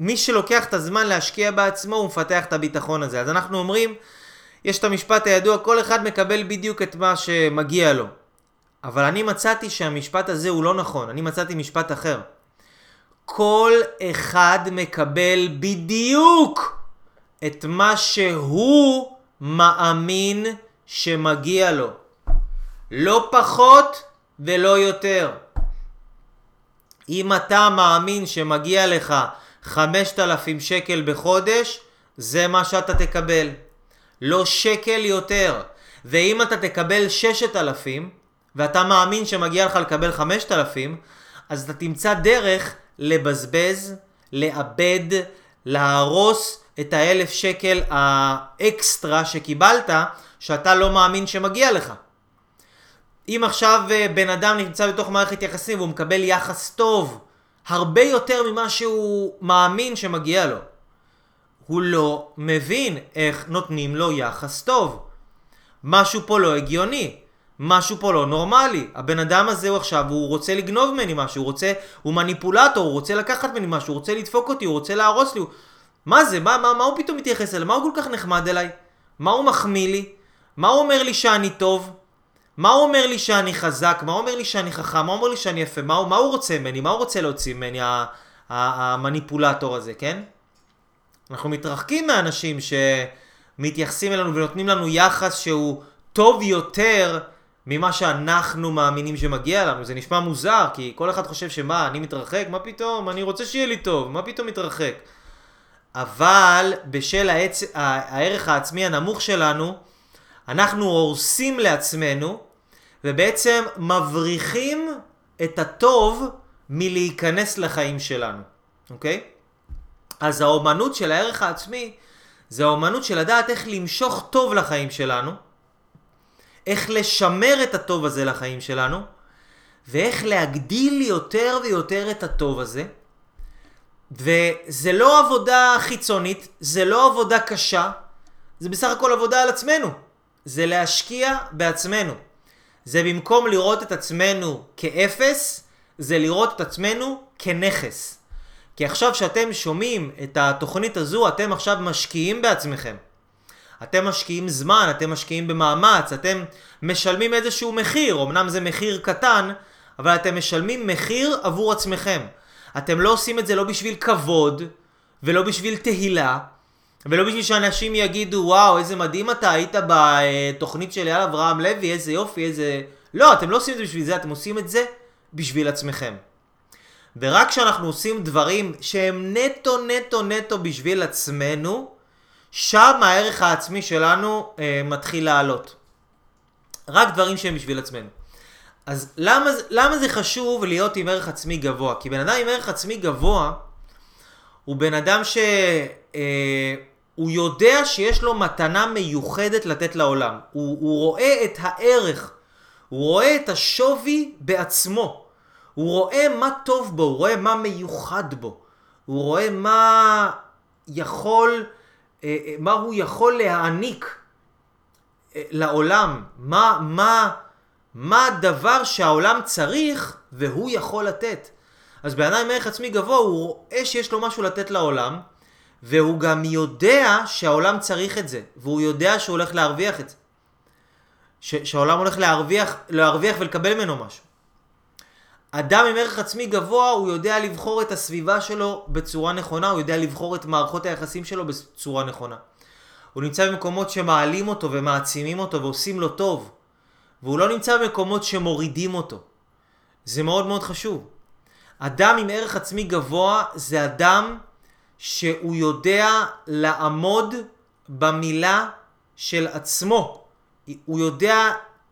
מי שלוקח את הזמן להשקיע בעצמו הוא מפתח את הביטחון הזה. אז אנחנו אומרים, יש את המשפט הידוע, כל אחד מקבל בדיוק את מה שמגיע לו. אבל אני מצאתי שהמשפט הזה הוא לא נכון. אני מצאתי משפט אחר. כל אחד מקבל בדיוק את מה שהוא מאמין שמגיע לו. לא פחות ולא יותר. אם אתה מאמין שמגיע לך 5,000 שקל בחודש, זה מה שאתה תקבל. לא שקל יותר. ואם אתה תקבל 6,000, ואתה מאמין שמגיע לך לקבל 5,000, אז אתה תמצא דרך לבזבז, לאבד, להרוס את ה-1,000 שקל האקסטרה שקיבלת, שאתה לא מאמין שמגיע לך. אם עכשיו בן אדם נמצא בתוך מערכת יחסים והוא מקבל יחס טוב, הרבה יותר ממה שהוא מאמין שמגיע לו. הוא לא מבין איך נותנים לו יחס טוב. משהו פה לא הגיוני. משהו פה לא נורמלי. הבן אדם הזה הוא עכשיו, הוא רוצה לגנוב ממני משהו, הוא מניפולטור, הוא רוצה לקחת ממני משהו, הוא רוצה לדפוק אותי, הוא רוצה להרוס לי. מה זה? מה הוא פתאום מתייחס אליי? מה הוא כל כך נחמד אליי? מה הוא מחמיא לי? מה הוא אומר לי שאני טוב? מה הוא אומר לי שאני חזק? מה הוא אומר לי שאני חכם? מה הוא אומר לי שאני יפה? מה הוא רוצה ממני? מה הוא רוצה להוציא ממני המניפולטור הזה, כן? אנחנו מתרחקים מאנשים שמתייחסים אלינו ונותנים לנו יחס שהוא טוב יותר ממה שאנחנו מאמינים שמגיע לנו. זה נשמע מוזר, כי כל אחד חושב שמה, אני מתרחק? מה פתאום? אני רוצה שיהיה לי טוב, מה פתאום מתרחק? אבל בשל הערך העצמי הנמוך שלנו, אנחנו הורסים לעצמנו, ובעצם מבריחים את הטוב מלהיכנס לחיים שלנו, אוקיי? אז האומנות של הערך העצמי, זה האומנות של לדעת איך למשוך טוב לחיים שלנו, איך לשמר את הטוב הזה לחיים שלנו, ואיך להגדיל יותר ויותר את הטוב הזה. וזה לא עבודה חיצונית, זה לא עבודה קשה, זה בסך הכל עבודה על עצמנו. זה להשקיע בעצמנו. זה במקום לראות את עצמנו כאפס, זה לראות את עצמנו כנכס. כי עכשיו שאתם שומעים את התוכנית הזו, אתם עכשיו משקיעים בעצמכם. אתם משקיעים זמן, אתם משקיעים במאמץ, אתם משלמים איזשהו מחיר, אמנם זה מחיר קטן, אבל אתם משלמים מחיר עבור עצמכם. אתם לא עושים את זה לא בשביל כבוד, ולא בשביל תהילה, ולא בשביל שאנשים יגידו, וואו, איזה מדהים אתה היית בתוכנית של יעל אברהם לוי, איזה יופי, איזה... לא, אתם לא עושים את זה בשביל זה, אתם עושים את זה בשביל עצמכם. ורק כשאנחנו עושים דברים שהם נטו, נטו, נטו בשביל עצמנו, שם הערך העצמי שלנו מתחיל לעלות. רק דברים שהם בשביל עצמנו. אז למה זה חשוב להיות עם ערך עצמי גבוה? כי בן אדם עם ערך עצמי גבוה, הוא בן אדם שהוא יודע שיש לו מתנה מיוחדת לתת לעולם. הוא רואה את הערך, הוא רואה את השווי בעצמו. הוא רואה מה טוב בו, הוא רואה מה מיוחד בו. הוא רואה מה הוא יכול להעניק לעולם, מה הדבר שהעולם צריך והוא יכול לתת. אז בעיניים ערך עצמי גבוה הוא רואה שיש לו משהו לתת לעולם, והוא גם יודע שהעולם צריך את זה, והוא יודע שהוא הולך להרוויח את זה. שהעולם הולך להרוויח ולקבל ממנו משהו. אדם עם ערך עצמי גבוה הוא יודע לבחור את הסביבה שלו בצורה נכונה, הוא יודע לבחור את מערכות היחסים שלו בצורה נכונה. הוא נמצא במקומות שמעלים אותו ומעצימים אותו ועושים לו טוב, והוא לא נמצא במקומות שמורידים אותו. זה מאוד מאוד חשוב. אדם עם ערך עצמי גבוה זה אדם שהוא יודע לעמוד במילה של עצמו. הוא יודע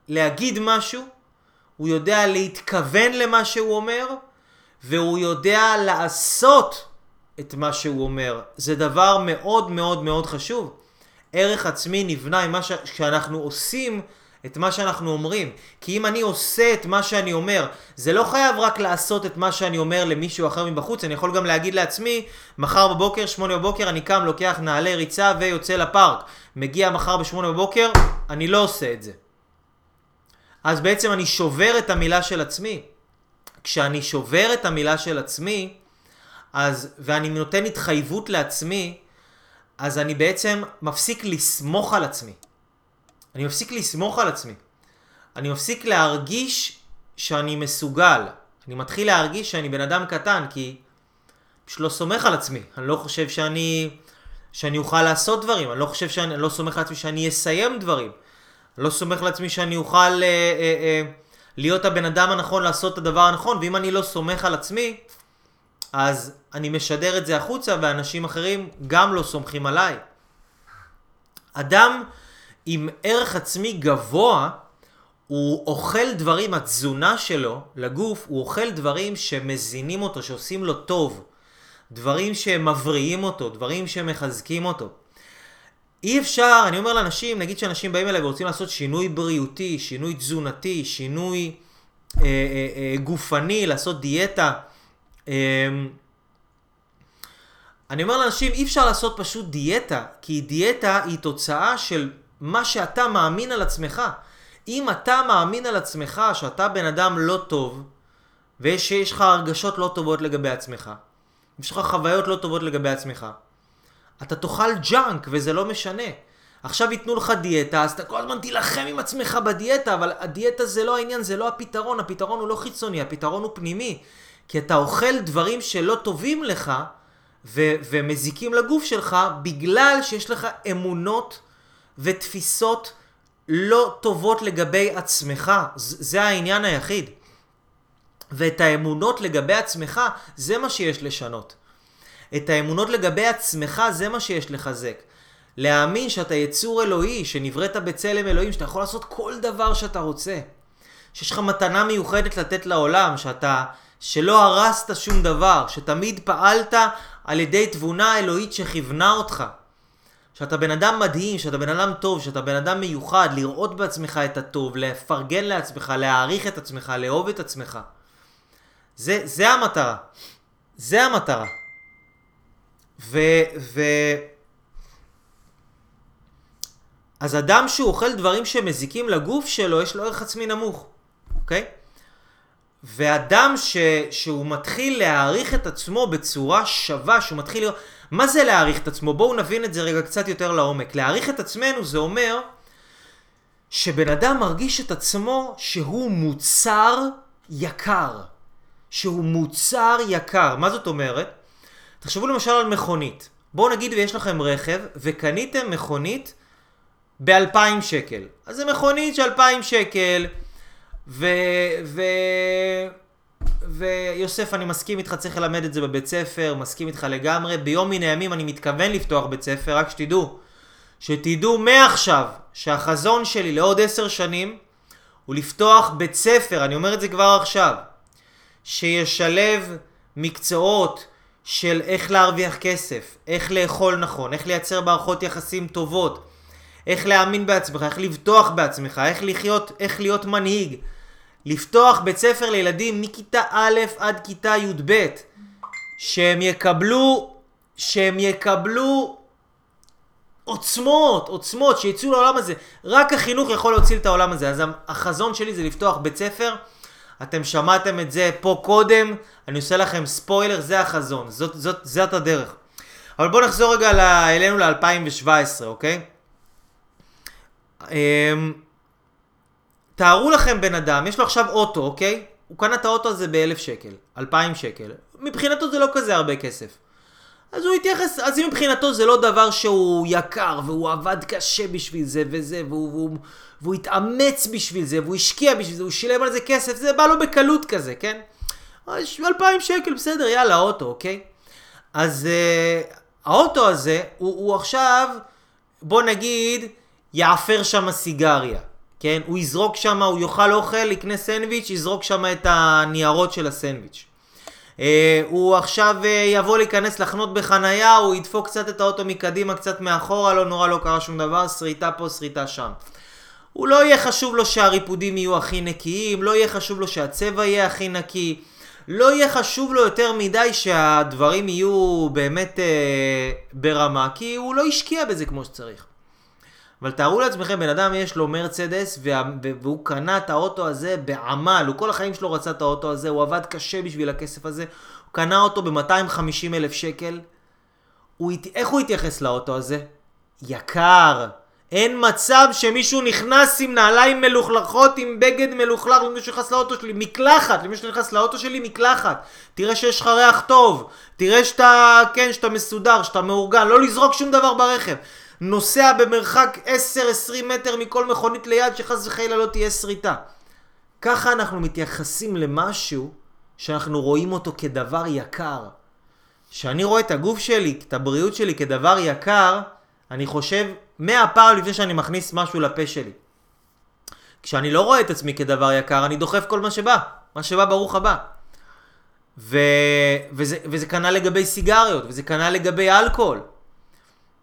להגיד משהו, הוא יודע להתכוון למה שהוא אומר, והוא יודע לעשות את מה שהוא אומר. זה דבר מאוד מאוד מאוד חשוב. ערך עצמי נבנה עם מה שאנחנו עושים, את מה שאנחנו אומרים. כי אם אני עושה את מה שאני אומר, זה לא חייב רק לעשות את מה שאני אומר למישהו אחר מבחוץ, אני יכול גם להגיד לעצמי, מחר בבוקר, 8 בבוקר, אני קם, לוקח נעלי ריצה ויוצא לפארק. מגיע מחר ב8 בבוקר, אני לא עושה את זה. אז בעצם אני שובר את המילה של עצמי. כשאני שובר את המילה של עצמי, ואני נותן התחייבות לעצמי, אז אני בעצם מפסיק לסמוך על עצמי. אני מפסיק לסמוך על עצמי. אני מפסיק להרגיש שאני מסוגל. אני מתחיל להרגיש שאני בן אדם קטן, כי פשוט לא סומך על עצמי. אני לא חושב שאני אוכל לעשות דברים. אני לא חושב שאני לא סומך על עצמי שאני אסיים דברים. אני לא סומך לעצמי שאני אוכל להיות הבן אדם הנכון, לעשות את הדבר הנכון. ואם אני לא סומך על עצמי, אז אני משדר את זה החוצה, ואנשים אחרים גם לא סומכים עליי. אדם עם ערך עצמי גבוה, הוא אוכל דברים, התזונה שלו לגוף, הוא אוכל דברים שמזינים אותו, שעושים לו טוב. דברים שמבריאים אותו, דברים שמחזקים אותו. אי אפשר, אני אומר לאנשים, נגיד שאנשים באים אליי ורוצים לעשות שינוי בריאותי, שינוי תזונתי, שינוי גופני, לעשות דיאטה. אני אומר לאנשים, אי אפשר לעשות פשוט דיאטה, כי דיאטה היא תוצאה של מה שאתה מאמין על עצמך. אם אתה מאמין על עצמך שאתה בן אדם לא טוב, ושיש לך הרגשות לא טובות לגבי עצמך, יש לך חוויות לא טובות לגבי עצמך, אתה תאכל ג'אנק וזה לא משנה. עכשיו ייתנו לך דיאטה, אז אתה כל הזמן תילחם עם עצמך בדיאטה, אבל הדיאטה זה לא העניין, זה לא הפתרון. הפתרון הוא לא חיצוני, הפתרון הוא פנימי. כי אתה אוכל דברים שלא טובים לך ומזיקים לגוף שלך בגלל שיש לך אמונות ותפיסות לא טובות לגבי עצמך. זה העניין היחיד. ואת האמונות לגבי עצמך זה מה שיש לשנות. את האמונות לגבי עצמך זה מה שיש לחזק. להאמין שאתה יצור אלוהי, שנבראת בצלם אלוהים, שאתה יכול לעשות כל דבר שאתה רוצה. שיש לך מתנה מיוחדת לתת לעולם, שלא הרסת שום דבר, שתמיד פעלת על ידי תבונה אלוהית שכיוונה אותך. שאתה בן אדם מדהים, שאתה בן אדם טוב, שאתה בן אדם מיוחד, לראות בעצמך את הטוב, לפרגן לעצמך, להעריך את עצמך, לאהוב את עצמך. זה המטרה. זה המטרה. אז אדם שהוא אוכל דברים שמזיקים לגוף שלו, יש לו ערך עצמי נמוך, אוקיי? ואדם שהוא מתחיל להעריך את עצמו בצורה שווה, שהוא מתחיל לראות, מה זה להעריך את עצמו? בואו נבין את זה רגע קצת יותר לעומק. להעריך את עצמנו זה אומר שבן אדם מרגיש את עצמו שהוא מוצר יקר. שהוא מוצר יקר. מה זאת אומרת? תחשבו למשל על מכונית. בואו נגיד ויש לכם רכב וקניתם מכונית ב$2,000. אז זה מכונית של $2,000 ויוסף, אני מסכים איתך, צריך ללמד את זה בבית ספר, מסכים איתך לגמרי. ביום מן הימים אני מתכוון לפתוח בית ספר, רק שתדעו מעכשיו שהחזון שלי לעוד 10 שנים הוא לפתוח בית ספר, אני אומר את זה כבר עכשיו, שישלב מקצועות של איך להרוויח כסף, איך לאכול נכון, איך לייצר מערכות יחסים טובות, איך להאמין בעצמך, איך לבטוח בעצמך, איך להיות מנהיג. לפתוח בית ספר לילדים מכיתה א' עד כיתה י"ב, שהם יקבלו עוצמות שיצאו לעולם הזה. רק החינוך יכול להציל את העולם הזה. אז החזון שלי זה לפתוח בית ספר. אתם שמעתם את זה פה קודם, אני עושה לכם ספוילר, זה החזון, זאת הדרך. אבל בואו נחזור רגע אלינו ל-2017, אוקיי? תארו לכם בן אדם, יש לו עכשיו אוטו, אוקיי? הוא קנה את האוטו הזה ב$1,000, $2,000. מבחינתו זה לא כזה הרבה כסף. אז אם מבחינתו זה לא דבר שהוא יקר, והוא עבד קשה בשביל זה וזה, והוא התאמץ בשביל זה, והוא השקיע בשביל זה, הוא שילם על זה כסף, זה בא לו בקלות כזה, כן? $2,000, בסדר, יאללה, אוטו, אוקיי? אז האוטו הזה, הוא עכשיו, בוא נגיד, יעפר שם סיגריה, כן? הוא יזרוק שם, הוא יאכל אוכל, יקנה סנדוויץ', יזרוק שם את הניירות של הסנדוויץ'. הוא עכשיו יבוא להיכנס לחנות בחנייה, הוא ידפוק קצת את האוטו מקדימה, קצת מאחורה, לא נורא, לא קרה שום דבר, שריטה פה, שריטה שם. הוא לא יהיה חשוב לו שהריפודים יהיו הכי נקיים, לא יהיה חשוב לו שהצבע יהיה הכי נקי, לא יהיה חשוב לו יותר מדי שהדברים יהיו באמת ברמה, כי הוא לא השקיע בזה כמו שצריך. אבל תארו לעצמכם, בן אדם יש לו מרצדס, והוא קנה את האוטו הזה בעמל, הוא כל החיים שלו רצה את האוטו הזה, הוא עבד קשה בשביל הכסף הזה, הוא קנה אותו ב$250,000, איך הוא התייחס לאוטו הזה? יקר. אין מצב שמישהו נכנס עם נעליים מלוכלכות, עם בגד מלוכלך, למישהו נכנס לאוטו שלי, מקלחת, למישהו נכנס לאוטו שלי, מקלחת. תראה שיש לך ריח טוב, תראה שאתה מסודר, שאתה מאורגן, לא לזרוק שום דבר ברכב. נוסע במרחק 10-20 מטר מכל מכונית ליד, שחס וחלילה לא תהיה שריטה. ככה אנחנו מתייחסים למשהו שאנחנו רואים אותו כדבר יקר. כשאני רואה את הגוף שלי, את הבריאות שלי כדבר יקר, אני חושב 100 פעם לפני שאני מכניס משהו לפה שלי. כשאני לא רואה את עצמי כדבר יקר, אני דוחף כל מה שבא. מה שבא ברוך הבא. וזה קנה לגבי סיגריות, וזה קנה לגבי אלכוהול.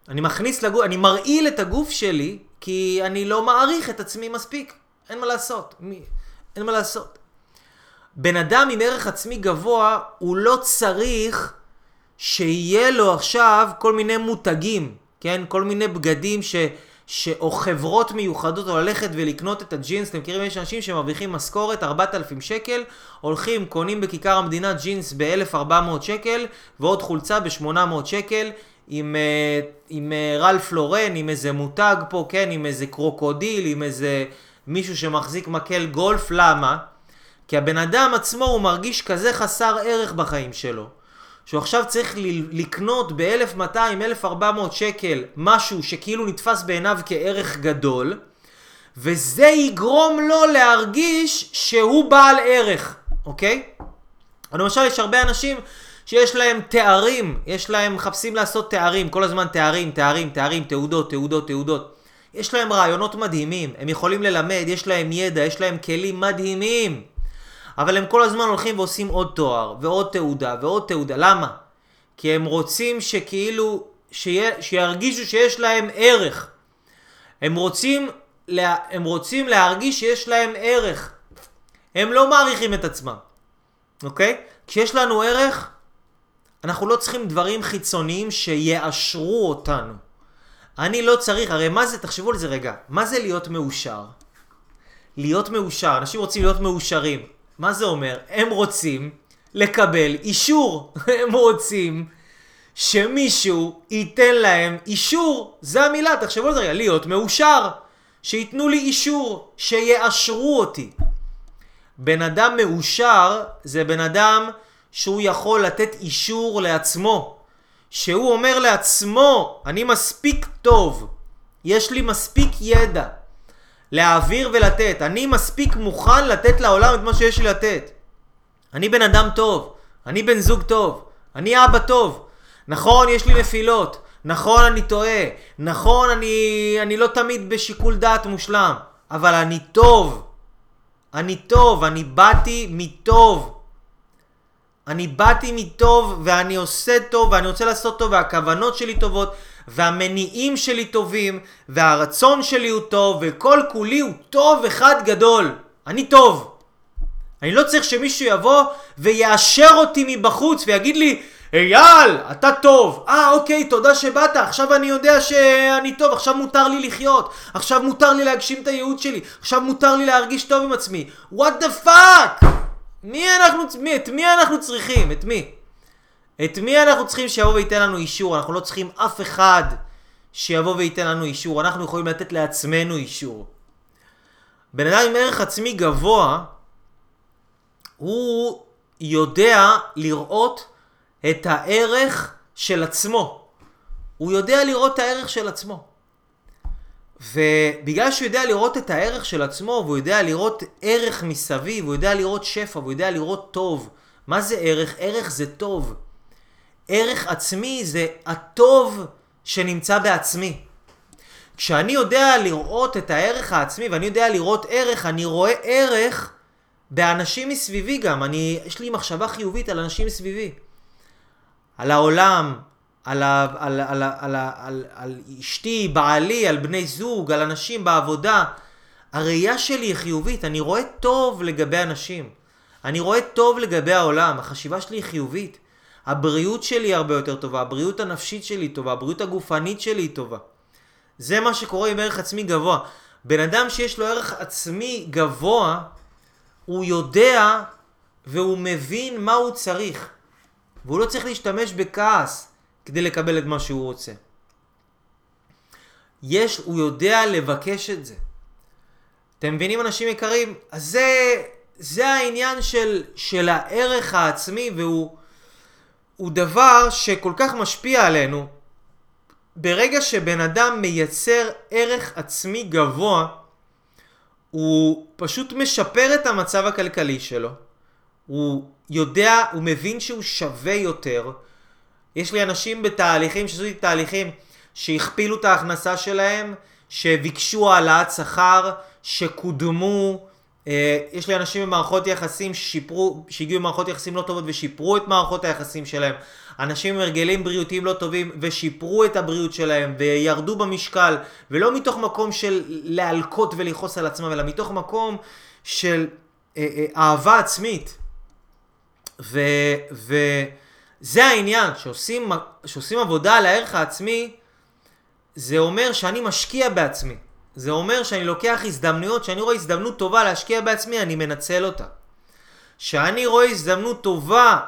אני מכניס לגוף, אני מרעיל את הגוף שלי, כי אני לא מעריך את עצמי מספיק. אין מה לעשות. אין מה לעשות. בן אדם עם ערך עצמי גבוה, הוא לא צריך שיהיה לו עכשיו כל מיני מותגים, כן? כל מיני בגדים או חברות מיוחדות, או ללכת ולקנות את הג'ינס. אתם מכירים, יש אנשים שמרוויחים משכורת 4,000 שקל, הולכים, קונים בכיכר המדינה ג'ינס ב-1,400 שקל, ועוד חולצה ב-800 שקל, עם רלף לורן, עם איזה מותג פה, כן, עם איזה קרוקודיל, עם איזה מישהו שמחזיק מקל גולף. למה? כי הבן אדם עצמו הוא מרגיש כזה חסר ערך בחיים שלו, שהוא עכשיו צריך לקנות ב-1,200-1,400 שקל משהו שכאילו נתפס בעיניו כערך גדול, וזה יגרום לו להרגיש שהוא בעל ערך, אוקיי? למשל, יש הרבה אנשים שיש להם תארים, מחפשים לעשות תארים, כל הזמן תארים, תעודות. יש להם רעיונות מדהימים, הם יכולים ללמד, יש להם ידע, יש להם כלים מדהימים. אבל הם כל הזמן הולכים ועושים עוד תואר, ועוד תעודה, למה? כי הם רוצים שכאילו, שירגישו שיש להם ערך. הם רוצים להרגיש שיש להם ערך. הם לא מעריכים את עצמם. אוקיי? כשיש לנו ערך, אנחנו לא צריכים דברים חיצוניים שיאשרו אותנו. אני לא צריך, הרי מה זה, תחשבו על זה רגע, מה זה להיות מאושר? אנשים רוצים להיות מאושרים. מה זה אומר? הם רוצים לקבל אישור. הם רוצים שמישהו ייתן להם אישור. זה המילה, תחשבו על זה רגע, להיות מאושר. שיתנו לי אישור, שיאשרו אותי. בן אדם מאושר זה בן אדם שהוא יכול לתת אישור לעצמו. שהוא אומר לעצמו, אני מספיק טוב, יש לי מספיק ידע. להעביר ולתת. אני מספיק מוכן לתת לעולם את מה שיש לי לתת. אני בן אדם טוב, אני בן זוג טוב, אני אבא טוב. נכון, יש לי נפילות, נכון, אני טועה, נכון, אני לא תמיד בשיקול דעת מושלם, אבל אני טוב. אני באתי מטוב. ואני עושה טוב, ואני רוצה לעשות טוב, והכוונות שלי טובות, והמניעים שלי טובים, והרצון שלי הוא טוב, וכל כולי הוא טוב אחד גדול. אני טוב. אני לא צריך שמישהו יבוא ויאשר אותי מבחוץ ויגיד לי, אייל, אתה טוב. אוקיי, תודה שבאת. עכשיו אני יודע שאני טוב. עכשיו מותר לי לחיות. עכשיו מותר לי להגשים את הייעוד שלי. עכשיו מותר לי להרגיש טוב עם עצמי. What the fuck? את מי אנחנו צריכים? את מי אנחנו צריכים שיבוא וייתן לנו אישור? אנחנו לא צריכים אף אחד שיבוא וייתן לנו אישור. אנחנו יכולים לתת לעצמנו אישור. בן אדם עם ערך עצמי גבוה, הוא יודע לראות את הערך של עצמו. ובגלל שהוא יודע לראות את הערך של עצמו, והוא יודע לראות ערך מסביב, והוא יודע לראות שפע, והוא יודע לראות טוב. מה זה ערך? ערך זה טוב. ערך עצמי זה הטוב שנמצא בעצמי. כשאני יודע לראות את הערך העצמי, ואני יודע לראות ערך, אני רואה ערך באנשים מסביבי גם. יש לי מחשבה חיובית על אנשים מסביבי. על העולם, על אשתי, בעלי, על בני זוג, על אנשים בעבודה. הראייה שלי היא חיובית. אני רואה טוב לגבי אנשים. אני רואה טוב לגבי העולם. החשיבה שלי היא חיובית. הבריאות שלי הרבה יותר טובה, הבריאות הנפשית שלי טובה, הבריאות הגופנית שלי טובה. זה מה שקורה עם ערך עצמי גבוה. בן אדם שיש לו ערך עצמי גבוה, הוא יודע והוא מבין מה הוא צריך. והוא לא צריך להשתמש בכעס כדי לקבל את מה שהוא רוצה. הוא יודע לבקש את זה. אתם מבינים, אנשים יקרים? אז זה העניין של הערך העצמי, והוא דבר שכל כך משפיע עלינו. ברגע שבן אדם מייצר ערך עצמי גבוה, הוא פשוט משפר את המצב הכלכלי שלו. הוא מבין שהוא שווה יותר. יש לי אנשים בתהליכים, שהכפילו את ההכנסה שלהם, שביקשו העלאת שכר, שקודמו. יש לי אנשים במערכות יחסים שהגיעו במערכות יחסים לא טובות ושיפרו את מערכות היחסים שלהם. אנשים עם הרגלים בריאותיים לא טובים ושיפרו את הבריאות שלהם וירדו במשקל, ולא מתוך מקום של להלקות ולחוס על עצמם, אלא מתוך מקום של אהבה עצמית. זה העניין, שעושים עבודה על הערך העצמי, זה אומר שאני משקיע בעצמי. זה אומר שאני לוקח הזדמנויות, שאני רואה הזדמנות טובה להשקיע בעצמי, אני מנצל אותה. שאני רואה הזדמנות טובה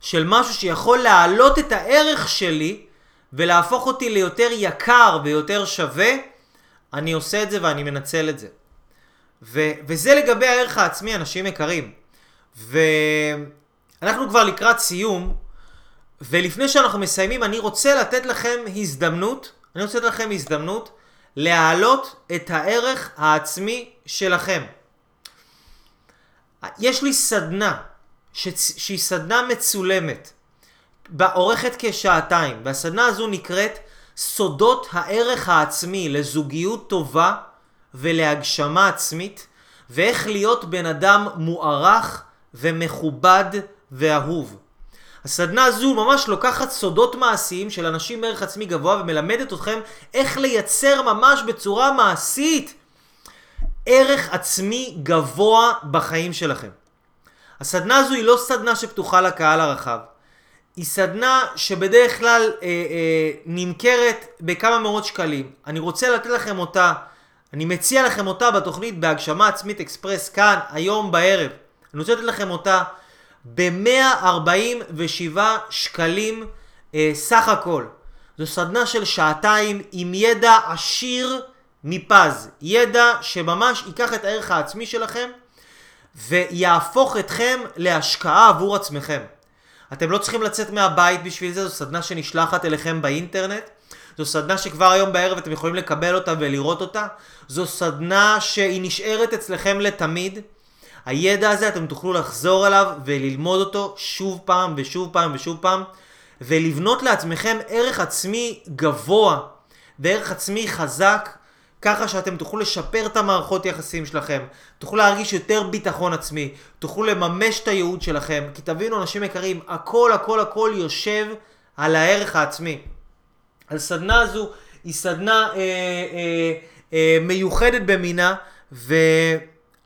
של משהו שיכול להעלות את הערך שלי ולהפוך אותי ליותר יקר ויותר שווה, אני עושה את זה ואני מנצל את זה. וזה לגבי הערך העצמי, אנשים יקרים. ואנחנו כבר לקראת סיום, ולפני שאנחנו מסיימים אני רוצה לתת לכם הזדמנות, להעלות את הערך העצמי שלכם. יש לי סדנה שהיא סדנה מצולמת, באורכת כשעתיים, והסדנה הזו נקראת סודות הערך העצמי לזוגיות טובה ולהגשמה עצמית, ואיך להיות בן אדם מוערך ומכובד ואהוב. הסדנה הזו ממש לוקחת סודות מעשיים של אנשים מערך עצמי גבוה ומלמדת אתכם איך לייצר ממש בצורה מעשית ערך עצמי גבוה בחיים שלכם. הסדנה הזו היא לא סדנה שפתוחה לקהל הרחב. היא סדנה שבדרך כלל נמכרת בכמה מאות שקלים. אני רוצה לתת לכם אותה, אני מציע לכם אותה בתוכנית בהגשמה עצמית אקספרס כאן, היום בערב. אני רוצה לתת לכם אותה ב-147 שקלים סך הכל. זו סדנה של שעתיים עם ידע עשיר מפז. ידע שממש ייקח את הערך העצמי שלכם ויהפוך אתכם להשקעה עבור עצמכם. אתם לא צריכים לצאת מהבית בשביל זה, זו סדנה שנשלחת אליכם באינטרנט. זו סדנה שכבר היום בערב אתם יכולים לקבל אותה ולראות אותה. זו סדנה שהיא נשארת אצלכם לתמיד. הידע הזה אתם תוכלו לחזור אליו וללמוד אותו שוב פעם ושוב פעם ושוב פעם, ולבנות לעצמכם ערך עצמי גבוה וערך עצמי חזק, ככה שאתם תוכלו לשפר את המערכות יחסים שלכם, תוכלו להרגיש יותר ביטחון עצמי, תוכלו לממש את הייעוד שלכם, כי תבינו אנשים יקרים, הכל הכל הכל יושב על הערך העצמי. הסדנה הזו היא סדנה מיוחדת במינה,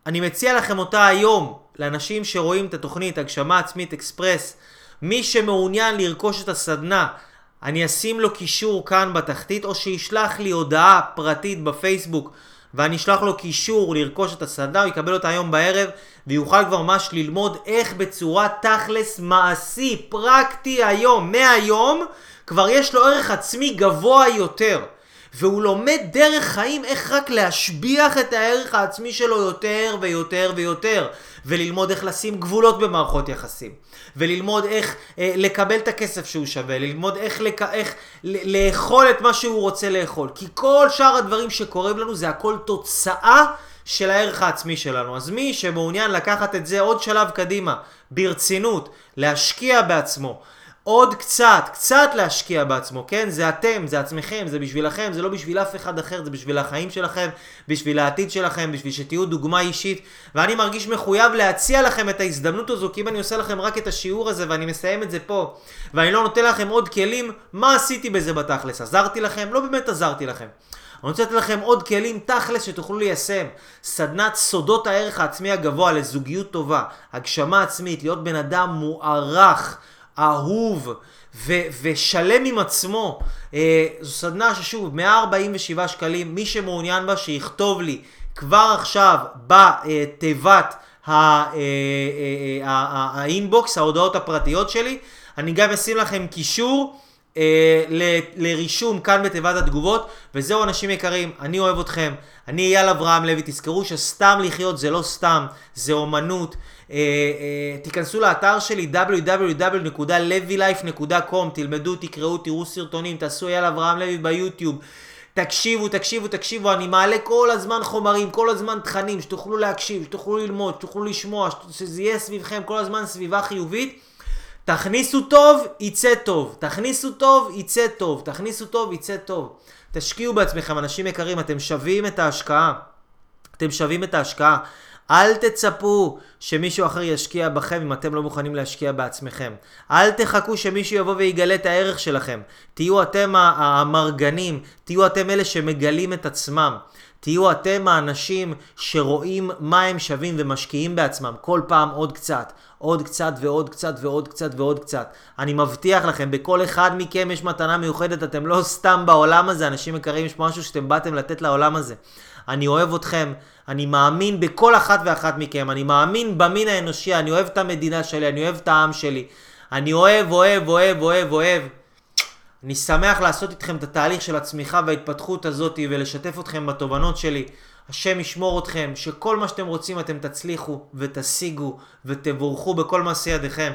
אני מציע לכם אותה היום לאנשים שרואים את התוכנית הגשמה עצמית אקספרס. מי שמעוניין לרכוש את הסדנה, אני אשים לו קישור כאן בתחתית, או שישלח לי הודעה פרטית בפייסבוק ואני אשלח לו קישור לרכוש את הסדנה, הוא יקבל אותה היום בערב ויוכל כבר ממש ללמוד איך בצורה תכלס מעשי, פרקטי היום, מהיום, כבר יש לו ערך עצמי גבוה יותר. והוא לומד דרך חיים איך רק להשביח את הערך העצמי שלו יותר ויותר ויותר, וללמוד איך לשים גבולות במערכות יחסים, וללמוד איך לקבל את הכסף שהוא שווה, ללמוד איך לאכול את מה שהוא רוצה לאכול, כי כל שאר הדברים שקוראים לנו זה הכל תוצאה של הערך העצמי שלנו. אז מי שמעוניין לקחת את זה עוד שלב קדימה, ברצינות, להשקיע בעצמו, עוד קצת להשקיע בעצמו, כן? זה אתם, זה עצמכם, זה בשבילכם, זה לא בשביל אף אחד אחר, זה בשביל החיים שלכם, בשביל העתיד שלכם, בשביל שתהיו דוגמה אישית. ואני מרגיש מחויב להציע לכם את ההזדמנות הזו, כי אם אני עושה לכם רק את השיעור הזה ואני מסיים את זה פה, ואני לא נותן לכם עוד כלים, מה עשיתי בזה בתכלס? עזרתי לכם? לא באמת עזרתי לכם. אני רוצה לתת לכם עוד כלים תכלס שתוכלו ליישם. סדנת סודות הערך העצמי הגבוה לזוגיות טובה, הגשמה עצמית, להיות בן אדם מוערך, אהוב ושלם עם עצמו. זו סדנה ששוב 147 שקלים, מי שמעוניין בה שיכתוב לי כבר עכשיו בתיבת האינבוקס, ההודעות הפרטיות שלי, אני גם אשים לכם קישור לרישום כאן בתיבת התגובות. וזהו אנשים יקרים, אני אוהב אתכם, אני אייל אברהם לוי. תזכרו שסתם לחיות זה לא סתם, זה אומנות. תיכנסו לאתר שלי www.levilife.com, תלמדו, תקראו, תראו סרטונים, תעשו יאל אברהם לוי ביוטיוב, תקשיבו, אני מעלה כל הזמן חומרים, כל הזמן תכנים, שתוכלו להקשיב, שתוכלו ללמוד, שתוכלו לשמוע, שזה יהיה סביבכם כל הזמן סביבה חיובית. תכניסו טוב, יצא טוב, תשקיעו בעצמכם אנשים יקרים, אתם שווים את ההשקעה, אל תצפו שמישהו אחר ישקיע בכם אם אתם לא מוכנים להשקיע בעצמכם. אל תחכו שמישהו יבוא ויגלה את הערך שלכם. תהיו אתם המרגנים, תהיו אתם אלה שמגלים את עצמם. תהיו אתם האנשים שרואים מה הם שווים ומשקיעים בעצמם. כל פעם עוד קצת, עוד קצת ועוד קצת ועוד קצת ועוד קצת. אני מבטיח לכם, בכל אחד מכם יש מתנה מיוחדת, אתם לא סתם בעולם הזה, אנשים יקרים, יש משהו שאתם באתם לתת לעולם הזה. אני אוהב אתכם, אני מאמין בכל אחת ואחת מכם, אני מאמין במין האנושי, אני אוהב את המדינה שלי, אני אוהב את העם שלי. אני אוהב, אוהב, אוהב, אוהב, אוהב. אני שמח לעשות איתכם את התהליך של הצמיחה וההתפתחות הזאת ולשתף אתכם בתובנות שלי. השם ישמור אתכם, שכל מה שאתם רוצים אתם תצליחו ותשיגו ותבורכו בכל מעשי ידיכם.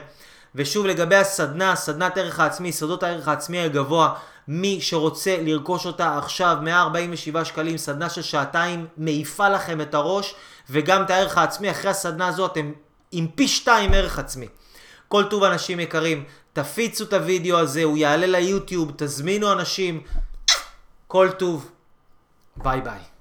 ושוב לגבי הסדנה, סדנת ערך העצמי, סודות הערך העצמי הגבוה, מי שרוצה לרכוש אותה עכשיו, 147 שקלים, סדנה של שעתיים, מעיפה לכם את הראש וגם את הערך העצמי. אחרי הסדנה הזו אתם עם פי 2 ערך עצמי. כל טוב אנשים יקרים, תפיצו את הוידאו הזה, הוא יעלה ליוטיוב, תזמינו אנשים, כל טוב, ביי ביי.